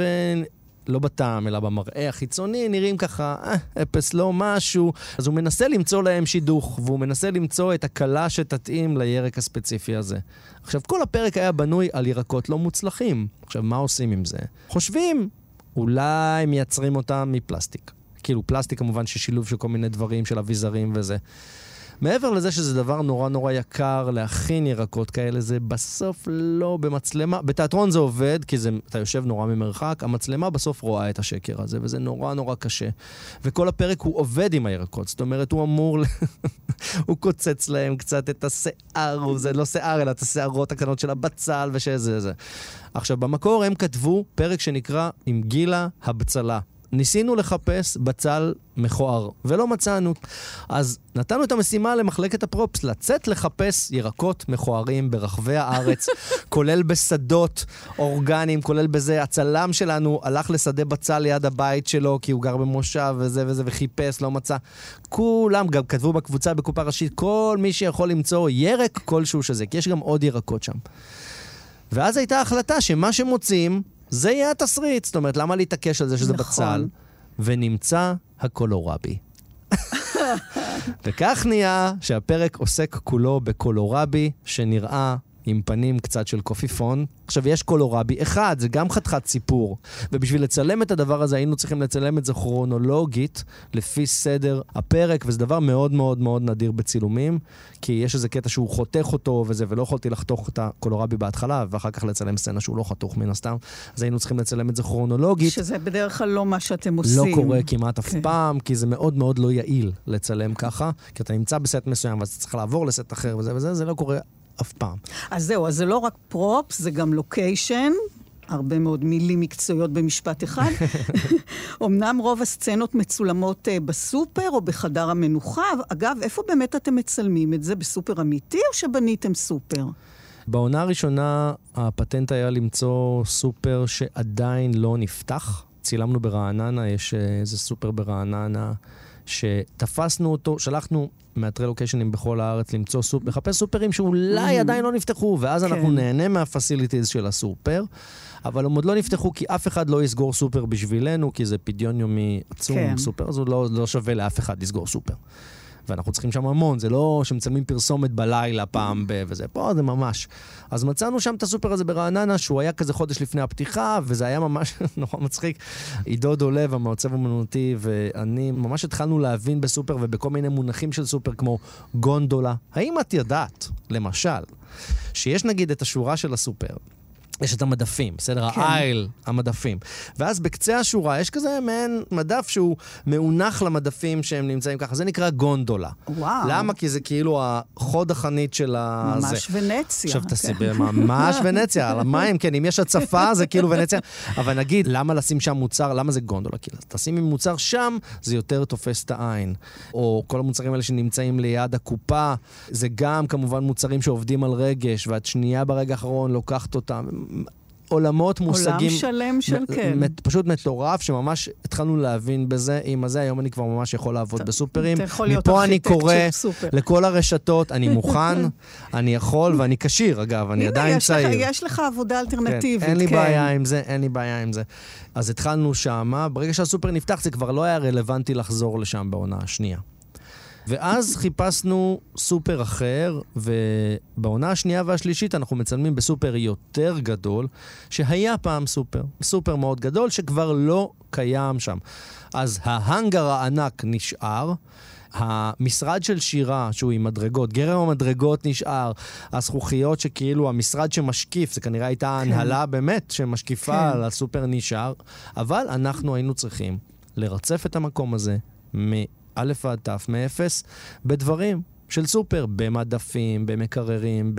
לא בטעם, אלא במראה החיצוני, נראים ככה, אפס לא משהו. אז הוא מנסה למצוא להם שידוך, והוא מנסה למצוא את הקלה שתתאים לירק הספציפי הזה. עכשיו, כל הפרק היה בנוי על ירקות לא מוצלחים. עכשיו, מה עושים עם זה? חושבים, אולי מייצרים אותם מפלסטיק. כאילו, פלסטיק כמובן ששילוב של כל מיני דברים, של אביזרים וזה. מעבר לזה שזה דבר נורא נורא יקר להכין ירקות כאלה, זה בסוף לא במצלמה. בתיאטרון זה עובד, כי זה, אתה יושב נורא ממרחק, המצלמה בסוף רואה את השקר הזה, וזה נורא נורא קשה. וכל הפרק הוא עובד עם הירקות, זאת אומרת, הוא אמור, הוא קוצץ להם קצת את השיער, זה לא שיער, אלא את השיערות הקטנות של הבצל ושזה זה. עכשיו, במקור הם כתבו פרק שנקרא עם גילה הבצלה. ניסינו לחפש בצל מכוער, ולא מצאנו. אז נתנו את המשימה למחלקת הפרופס, לצאת לחפש ירקות מכוערים ברחבי הארץ, כולל בשדות אורגניים, כולל בזה. הצלם שלנו הלך לשדה בצל ליד הבית שלו, כי הוא גר במושב וזה וזה, וחיפש, לא מצא. כולם גם כתבו בקבוצה בקופה ראשית, כל מי שיכול למצוא ירק כלשהו שזה, כי יש גם עוד ירקות שם. ואז הייתה החלטה שמה שמוצאים, זה יהיה התסריט, זאת אומרת, למה להתעקש על זה שזה נכון. בצל? ונמצא הקולורבי. וכך נהיה שהפרק עוסק כולו בקולורבי, שנראה עם פנים קצת של קופיפון. עכשיו, יש קולורבי אחד, זה גם חתיכת סיפור. ובשביל לצלם את הדבר הזה, היינו צריכים לצלם את זה כרונולוגית, לפי סדר הפרק, וזה דבר מאוד מאוד מאוד נדיר בצילומים, כי יש איזה קטע שהוא חותך אותו וזה, ולא יכולתי לחתוך את הקולורבי בהתחלה, ואחר כך לצלם סצנה שהוא לא חתוך מן הסתם. אז היינו צריכים לצלם את זה כרונולוגית. שזה בדרך כלל לא מה שאתם עושים. לא קורה כמעט אף פעם, כי זה מאוד מאוד לא יעיל לצלם ככה, כי אתה נמצא בסט מסוים, ואז אתה צריך לעבור לסט אחר וזה וזה, זה לא קורה אף פעם. אז זהו, אז זה לא רק פרופס, זה גם לוקיישן, הרבה מאוד מילים מקצועיות במשפט אחד. אמנם רוב הסצנות מצולמות בסופר או בחדר המנוחה. אגב, איפה באמת אתם מצלמים את זה? בסופר אמיתי או שבניתם סופר? בעונה הראשונה הפטנט היה למצוא סופר שעדיין לא נפתח. צילמנו ברעננה, יש איזה סופר ברעננה שתפסנו אותו, שלחנו מאתרי לוקיישנים בכל הארץ למצוא סופר, לחפש סופרים שאולי עדיין לא נפתחו, ואז אנחנו נהנה מהפסיליטיז של הסופר, אבל הם עוד לא נפתחו, כי אף אחד לא יסגור סופר בשבילנו, כי זה פדיון יומי עצום סופר, אז הוא לא שווה לאף אחד לסגור סופר. ואנחנו צריכים שם המון, זה לא שמצלמים פרסומת בלילה פעם וזה, פה זה ממש. אז מצאנו שם את הסופר הזה ברעננה, שהוא היה כזה חודש לפני הפתיחה, וזה היה ממש נורא מצחיק. עידו דולב, המעצב האומנותי, ואני ממש התחלנו להבין בסופר, ובכל מיני מונחים של סופר כמו גונדולה. האם את ידעת, למשל, שיש נגיד את השורה של הסופר, יש את המדפים, בסדר? כן. האייל, המדפים. ואז בקצה השורה יש כזה מעין מדף שהוא מעונח למדפים שהם נמצאים ככה. זה נקרא גונדולה. וואו. למה? כי זה כאילו החוד החנית של הזה. ממש ונציה. עכשיו תסיבר, ממש ונציה. על המים, כן, אם יש הצפה זה כאילו ונציה. אבל נגיד, למה לשים שם מוצר? למה זה גונדולה? כאילו, תשים עם מוצר שם, זה יותר תופס את העין. או כל המוצרים האלה שנמצאים ליד הקופה, זה גם כמובן מוצרים שעובדים על רגש, ואת שנייה ברגע האחרון לוקחת אותם. עולמות מושגים, עולם שלם של כן. פשוט מטורף, שממש התחלנו להבין בזה, עם הזה היום אני כבר ממש יכול לעבוד בסופרים, מפה אני קורא לכל הרשתות, אני מוכן, אני יכול ואני קשיר אגב, אני עדיין צעיר. יש לך עבודה אלטרנטיבית. אין לי בעיה עם זה, אין לי בעיה עם זה. אז התחלנו שמה, ברגע שהסופר נפתח זה כבר לא היה רלוונטי לחזור לשם בעונה השנייה. ואז חיפשנו סופר אחר, ובעונה השנייה והשלישית אנחנו מצלמים בסופר יותר גדול, שהיה פעם סופר, סופר מאוד גדול שכבר לא קיים שם. אז ההנגר הענק נשאר, המשרד של שירה, שהוא עם מדרגות, גרם המדרגות נשאר, הזכוכיות שכאילו המשרד שמשקיף, זה כנראה הייתה הנהלה באמת שמשקיפה על הסופר נשאר, אבל אנחנו היינו צריכים לרצף את המקום הזה א' עד ת' מאפס, בדברים של סופר, במדפים, במקררים,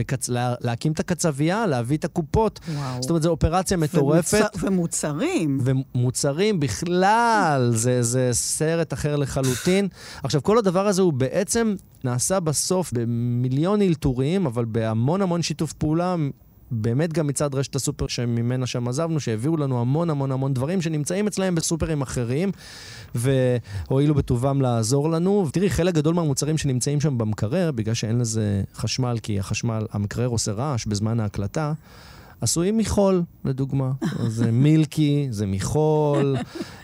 להקים את הקצבייה, להביא את הקופות. וואו. זאת אומרת, זו אופרציה מטורפת. ומוצרים. ומוצרים בכלל, זה סרט אחר לחלוטין. עכשיו, כל הדבר הזה הוא בעצם נעשה בסוף במיליון אלתורים, אבל בהמון המון שיתוף פעולה, באמת גם מצד רשת הסופר שממנה שם עזבנו, שהביאו לנו המון המון המון דברים שנמצאים אצלהם בסופרים אחרים, והועילו בטובם לעזור לנו. ותראי, חלק גדול מהמוצרים שנמצאים שם במקרר, בגלל שאין לזה חשמל, כי החשמל, המקרר עושה רעש בזמן ההקלטה, עשויים מחול, לדוגמה. זה מילקי, זה מחול,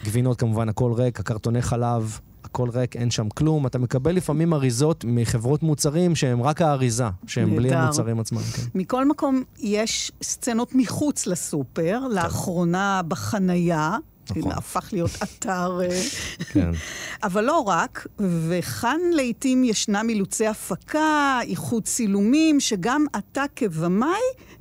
גבינות כמובן, הכל ריק, הקרטוני חלב, הכל ריק, אין שם כלום. אתה מקבל לפעמים אריזות מחברות מוצרים שהן רק האריזה, שהן בלי המוצרים עצמם. כן. מכל מקום יש סצנות מחוץ לסופר, לאחרונה בחנייה, הפך להיות אתר. אבל לא רק, וכאן לעתים ישנה מילוצי הפקה, איחוד צילומים, שגם אתה כבמאי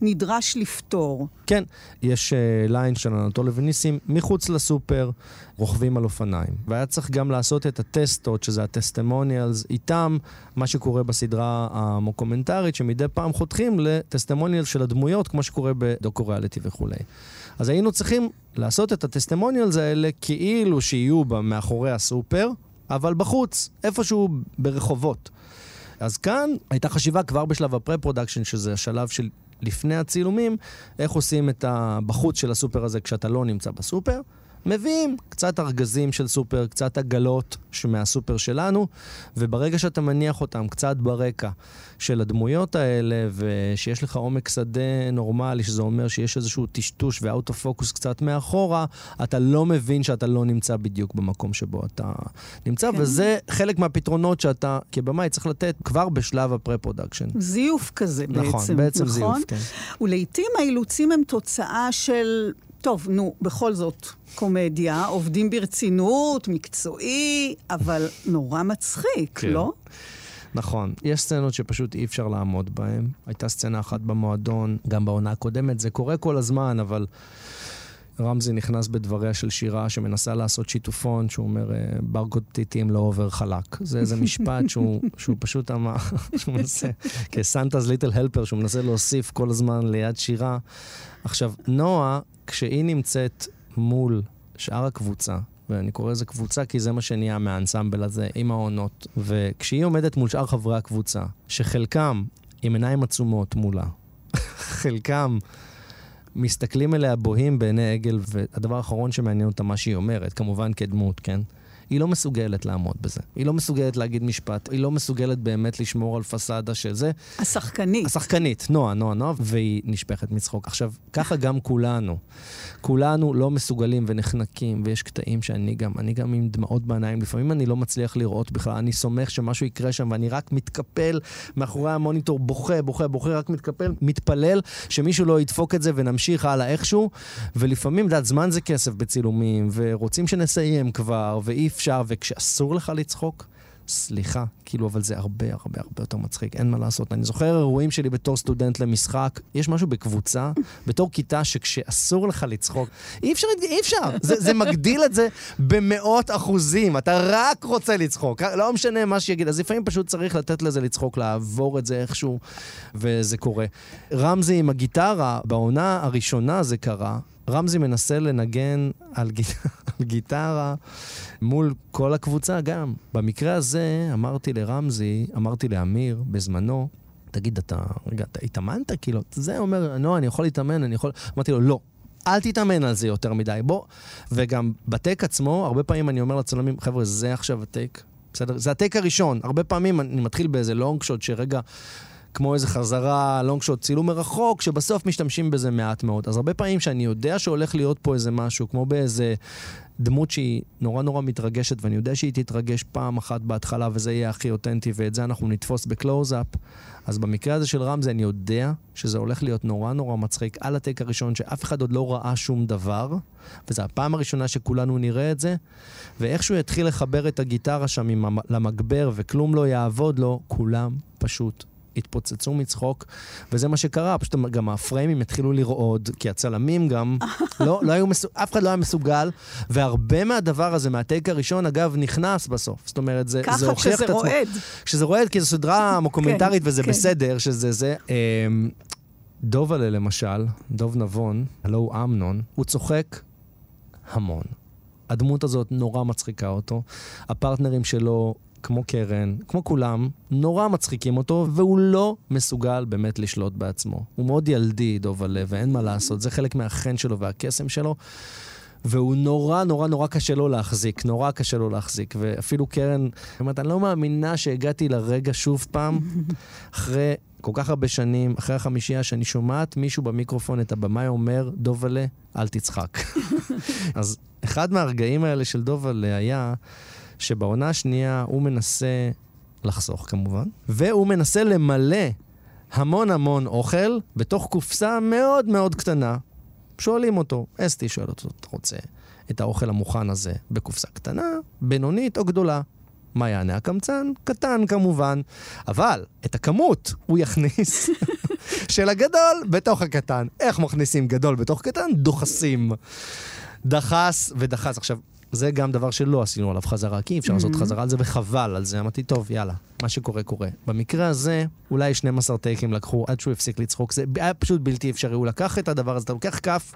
נדרש לפתור. כן, יש ליין של אנטולי וניסים מחוץ לסופר, רוכבים על אופניים. והיה צריך גם לעשות את הטסטות, שזה הטסטימוניאלס, איתם מה שקורה בסדרה המוקומנטרית, שמדי פעם חותכים לטסטימוניאלס של הדמויות, כמו שקורה בדוקו-ריאליטי וכולי. אז היינו צריכים לעשות את הטסטימוניאלס האלה כאילו שיהיו מאחורי הסופר, אבל בחוץ, איפשהו ברחובות. אז כאן הייתה חשיבה כבר בשלב הפרה-פרודקשן, שזה השלב של לפני הצילומים, איך עושים את הבחוץ של הסופר הזה כשאתה לא נמצא בסופר. מביאים קצת ארגזים של סופר, קצת עגלות מהסופר שלנו, וברגע שאתה מניח אותם קצת ברקע של הדמויות האלה, ושיש לך עומק שדה נורמלי, שזה אומר שיש איזשהו טשטוש ואוטופוקוס קצת מאחורה, אתה לא מבין שאתה לא נמצא בדיוק במקום שבו אתה נמצא, כן. וזה חלק מהפתרונות שאתה כבמאי צריך לתת כבר בשלב הפרה-פרודקשן. זיוף כזה בעצם. נכון, בעצם נכון? זיוף, כן. ולעיתים האילוצים הם תוצאה של... טוב, נו, בכל זאת, קומדיה, עובדים ברצינות, מקצועי, אבל נורא מצחיק, כן. לא? נכון. יש סצנות שפשוט אי אפשר לעמוד בהן. הייתה סצנה אחת במועדון, גם בעונה הקודמת. זה קורה כל הזמן, אבל רמזי נכנס בדבריה של שירה שמנסה לעשות שיתופון, שהוא אומר, ברקוד פתיתים לא עובר חלק. זה איזה משפט שהוא פשוט אמר, שהוא מנסה, כסנטא's ליטל הלפר, שהוא מנסה להוסיף כל הזמן ליד שירה. עכשיו, נועה, כשהיא נמצאת מול שאר הקבוצה, ואני קורא לזה קבוצה כי זה מה שנהיה מהאנסמבל הזה עם העונות, וכשהיא עומדת מול שאר חברי הקבוצה, שחלקם עם עיניים עצומות מולה, חלקם מסתכלים אליה בוהים בעיני עגל, והדבר האחרון שמעניין אותה מה שהיא אומרת, כמובן כדמות, כן? היא לא מסוגלת לעמוד בזה. היא לא מסוגלת להגיד משפט, היא לא מסוגלת באמת לשמור על פסאדה של זה. השחקנית. השחקנית, נועה, והיא נשפכת מצחוק. עכשיו, ככה גם כולנו לא מסוגלים ונחנקים, ויש קטעים שאני גם עם דמעות בעיניים, לפעמים אני לא מצליח לראות בכלל, אני סומך שמשהו יקרה שם, ואני רק מתקפל מאחורי המוניטור, בוכה, רק מתפלל, שמישהו לא ידפוק את זה ונמשיך הלאה איכשהו, ולפעמים, זמן זה כסף בצילומים, ורוצים שנסיים כבר, ואי אפשר, וכשאסור לך לצחוק, סליחה, כאילו, אבל זה הרבה, הרבה, הרבה יותר מצחיק, אין מה לעשות. אני זוכר אירועים שלי בתור סטודנט למשחק, יש משהו בקבוצה, בתור כיתה, שכשאסור לך לצחוק, אי אפשר, זה מגדיל את זה ב100%, אתה רק רוצה לצחוק, לא משנה מה שיגיד, אז לפעמים פשוט צריך לתת לזה לצחוק, לעבור את זה איכשהו, וזה קורה. רמזי עם הגיטרה, בעונה הראשונה זה קרה, רמזי מנסה לנגן על גיטרה מול כל הקבוצה גם. במקרה הזה אמרתי לאמיר בזמנו, תגיד, אתה התאמנת? כאילו, זה אומר, לא, אני יכול להתאמן, אמרתי לו, לא. אל תתאמן על זה יותר מדי, בוא. וגם בטק עצמו, הרבה פעמים אני אומר לצלמים, חבר'ה, זה עכשיו הטק. בסדר? זה הטק הראשון. הרבה פעמים אני מתחיל באיזה לונג שוט שרגע... כמו איזה חזרה, לונג שוט, צילום מרחוק, שבסוף משתמשים בזה מעט מאוד. אז הרבה פעמים שאני יודע שהולך להיות פה איזה משהו, כמו באיזה דמות שהיא נורא מתרגשת, ואני יודע שהיא תתרגש פעם אחת בהתחלה, וזה יהיה הכי אותנטי, ואת זה אנחנו נתפוס בקלוז-אפ. אז במקרה הזה של רמזי, אני יודע שזה הולך להיות נורא מצחיק על הטייק הראשון, שאף אחד עוד לא ראה שום דבר, וזו הפעם הראשונה שכולנו נראה את זה, ואיכשהו יתחיל לחבר את הגיטרה שם למגבר, וכלום לא יעבוד לו, כולם פשוט התפוצצו מצחוק, וזה מה שקרה, פשוט גם הפריימים התחילו לרעוד, כי הצלמים גם, אף אחד לא היה מסוגל, והרבה מהדבר הזה, מהטייק הראשון, אגב, נכנס בסוף, זאת אומרת, זה הוכיח את עצמו. ככה כשזה רועד, כי זו סדרה מוקומנטרית, וזה בסדר, שזה... דוב עלה למשל, דוב נבון, הלא הוא אמנון, הוא צוחק המון. הדמות הזאת נורא מצחיקה אותו, הפרטנרים שלו, כמו קרן, כמו כולם, נורא מצחיקים אותו, והוא לא מסוגל באמת לשלוט בעצמו. הוא מאוד ילדי, דוב הלב, ואין מה לעשות. זה חלק מהחן שלו והקסם שלו, והוא נורא קשה לו להחזיק, ואפילו קרן, באמת, אני לא מאמינה שהגעתי לרגע שוב פעם, אחרי כל כך הרבה שנים, אחרי 50 שאני שומעת מישהו במיקרופון, את הבמה אומר, דוב הלב, אל תצחק. אז אחד מהרגעים האלה של דוב הלב היה... שבעונה השנייה הוא מנסה לחסוך כמובן, והוא מנסה למלא המון אוכל בתוך קופסה מאוד קטנה. שואלים אותו, אסתי שואלת אותו, אתה רוצה את האוכל המוכן הזה בקופסה קטנה, בינונית או גדולה. מה יענה הקמצן? קטן כמובן. אבל את הכמות הוא יכניס של הגדול בתוך הקטן. איך מכניסים גדול בתוך קטן? דוחסים. דחס ודחס. עכשיו, זה גם דבר שלא עשינו עליו חזרה, כי אפשר לעשות חזרה על זה וחבל על זה. אמרתי, טוב, יאללה, מה שקורה קורה. במקרה הזה, אולי 12 טייקים לקחו עד שהוא הפסיק לצחוק. זה היה פשוט בלתי אפשרי. הוא לקח את הדבר הזה, אתה לוקח כף,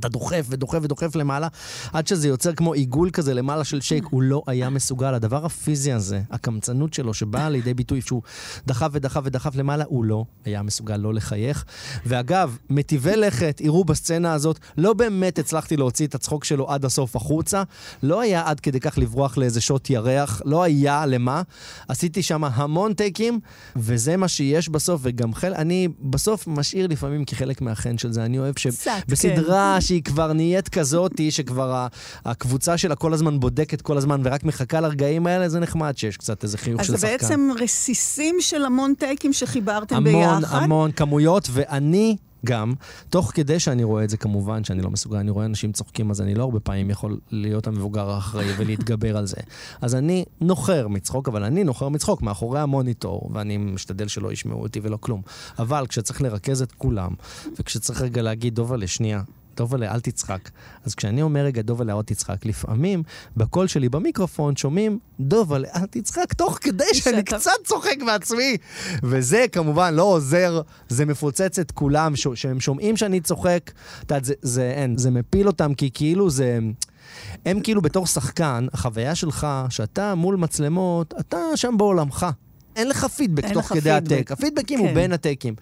אתה דוחף ודוחף ודוחף למעלה, עד שזה יוצר כמו עיגול כזה למעלה של שייק. הוא לא היה מסוגל. הדבר הפיזי הזה, הקמצנות שלו שבאה לידי ביטוי, שהוא דחף ודחף ודחף למעלה, הוא לא היה מסוגל לא לחייך. ואגב, מטיבי לכת, יראו בסצנה הזאת, לא באמת הצלחתי להוציא את הצחוק שלו עד הסוף החוצה, לא היה עד כדי כך לברוח לאיזה שוט ירח, לא היה למה. עשיתי שם המון טייקים, וזה מה שיש בסוף, וגם אני בסוף משאיר לפעמים כחלק מהחן של זה. אני אוהב שבסדרה שהיא כבר נהיית כזאת, היא שכבר הקבוצה שלה כל הזמן בודקת כל הזמן, ורק מחכה לרגעים האלה, זה נחמד שיש קצת איזה חיוך של שחקן. אז זה בעצם רסיסים של המון טייקים שחיברתם ביחד. המון, המון כמויות, ואני גם, תוך כדי שאני רואה את זה כמובן, שאני לא מסוגל, אני רואה אנשים צוחקים, אז אני לא הרבה פעמים יכול להיות המבוגר האחראי ולהתגבר על זה. אז אני נוחר מצחוק, אבל אני נוחר מצחוק מאחורי המוניטור, ואני משתדל שלא ישמעו אותי ולא כלום. אבל כשצריך לרכז את כולם, וכשצריך רגע להגיד דוב לשנייה, דוב עליה, אל תצחק. אז כשאני אומר רגע, דוב עליה, אל תצחק, לפעמים, בקול שלי במיקרופון, שומעים, דוב עליה, אל תצחק, תוך כדי שאני קצת צוחק בעצמי. וזה כמובן לא עוזר, זה מפוצץ את כולם, שהם שומעים שאני צוחק, זה מפיל אותם, כי כאילו זה... הם כאילו בתור שחקן, החוויה שלך, שאתה מול מצלמות, אתה שם בעולמך. אין לך פידבק תוך כדי הטייק. הפידבקים הוא בין הטייקים.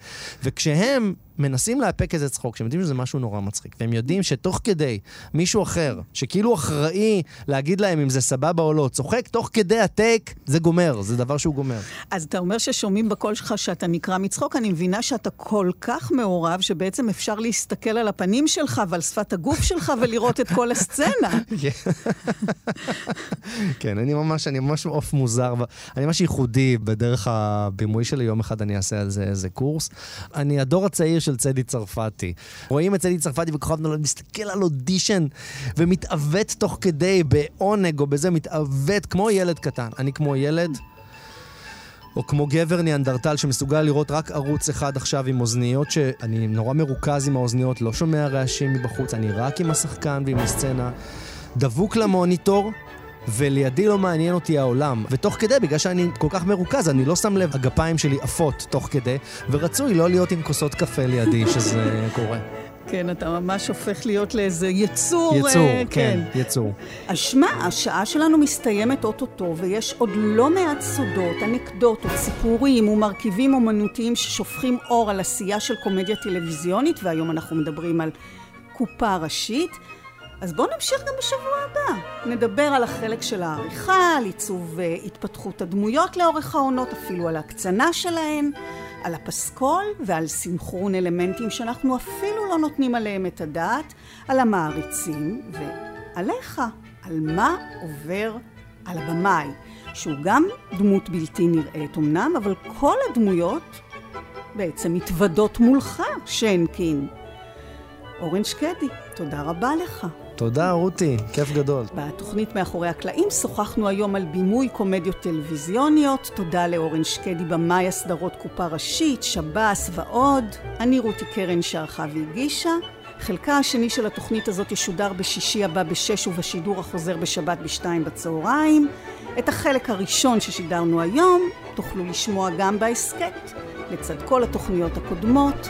וכשהם מנסים להפק איזה צחוק, שהם יודעים שזה משהו נורא מצחיק, והם יודעים שתוך כדי מישהו אחר, שכאילו אחראי להגיד להם אם זה סבבה או לא, צוחק תוך כדי הטייק, זה גומר, זה דבר שהוא גומר. אז אתה אומר ששומעים בקול שלך שאתה נקרא מצחוק, אני מבינה שאתה כל כך מעורב, שבעצם אפשר להסתכל על הפנים שלך ועל שפת הגוף שלך ולראות את כל הסצנה. כן, אני ממש אוף מוזר, אני ממש ייחודי בדרך הבימוי שלי, יום אחד אני אעשה על זה איזה קורס. אני הדור הצעיר של צדי צרפתי. רואים את צדי צרפתי וכוכב נולד, מסתכל על אודישן ומתאבט תוך כדי בעונג או בזה, מתאבט כמו ילד קטן. אני כמו ילד או כמו גבר ניאנדרטל שמסוגל לראות רק ערוץ אחד עכשיו עם אוזניות, שאני נורא מרוכז עם האוזניות, לא שומע רעשים מבחוץ, אני רק עם השחקן ועם הסצנה, דבוק למוניטור, ולידי לא מעניין אותי העולם. ותוך כדי, בגלל שאני כל כך מרוכז, אני לא שם לב, הגפיים שלי עפות תוך כדי, ורצוי לא להיות עם כוסות קפה לידי, שזה קורה. כן, אתה ממש הופך להיות לאיזה יצור, כן, יצור. אז שמה, השעה שלנו מסתיימת אוטוטו, ויש עוד לא מעט סודות, אנקדוטות, סיפורים ומרכיבים אומנותיים ששופכים אור על עשייה של קומדיה טלוויזיונית, והיום אנחנו מדברים על קופה ראשית, אז בואו נמשיך גם בשבוע הבא. נדבר על החלק של העריכה, על עיצוב התפתחות הדמויות לאורך העונות, אפילו על ההקצנה שלהן, על הפסקול ועל סינכרון אלמנטים שאנחנו אפילו לא נותנים עליהם את הדעת, על המעריצים ועליך, על מה עובר על הבמאי, שהוא גם דמות בלתי נראית אמנם, אבל כל הדמויות בעצם מתוודות מולך, שנקין. אורן שקדי, תודה רבה לך. תודה רותי, כיף גדול. בתוכנית מאחורי הקלעים שוחחנו היום על בימוי קומדיות טלוויזיוניות. תודה לאורן שקדי, במאי הסדרות קופה ראשית, שב"ס ועוד. אני רותי קרן שערכה והגישה. חלקה השני של התוכנית הזאת ישודר בשישי הבא ב-6 ובשידור החוזר בשבת ב-14:00. את החלק הראשון ששידרנו היום תוכלו לשמוע גם בהסכת לצד כל התוכניות הקודמות.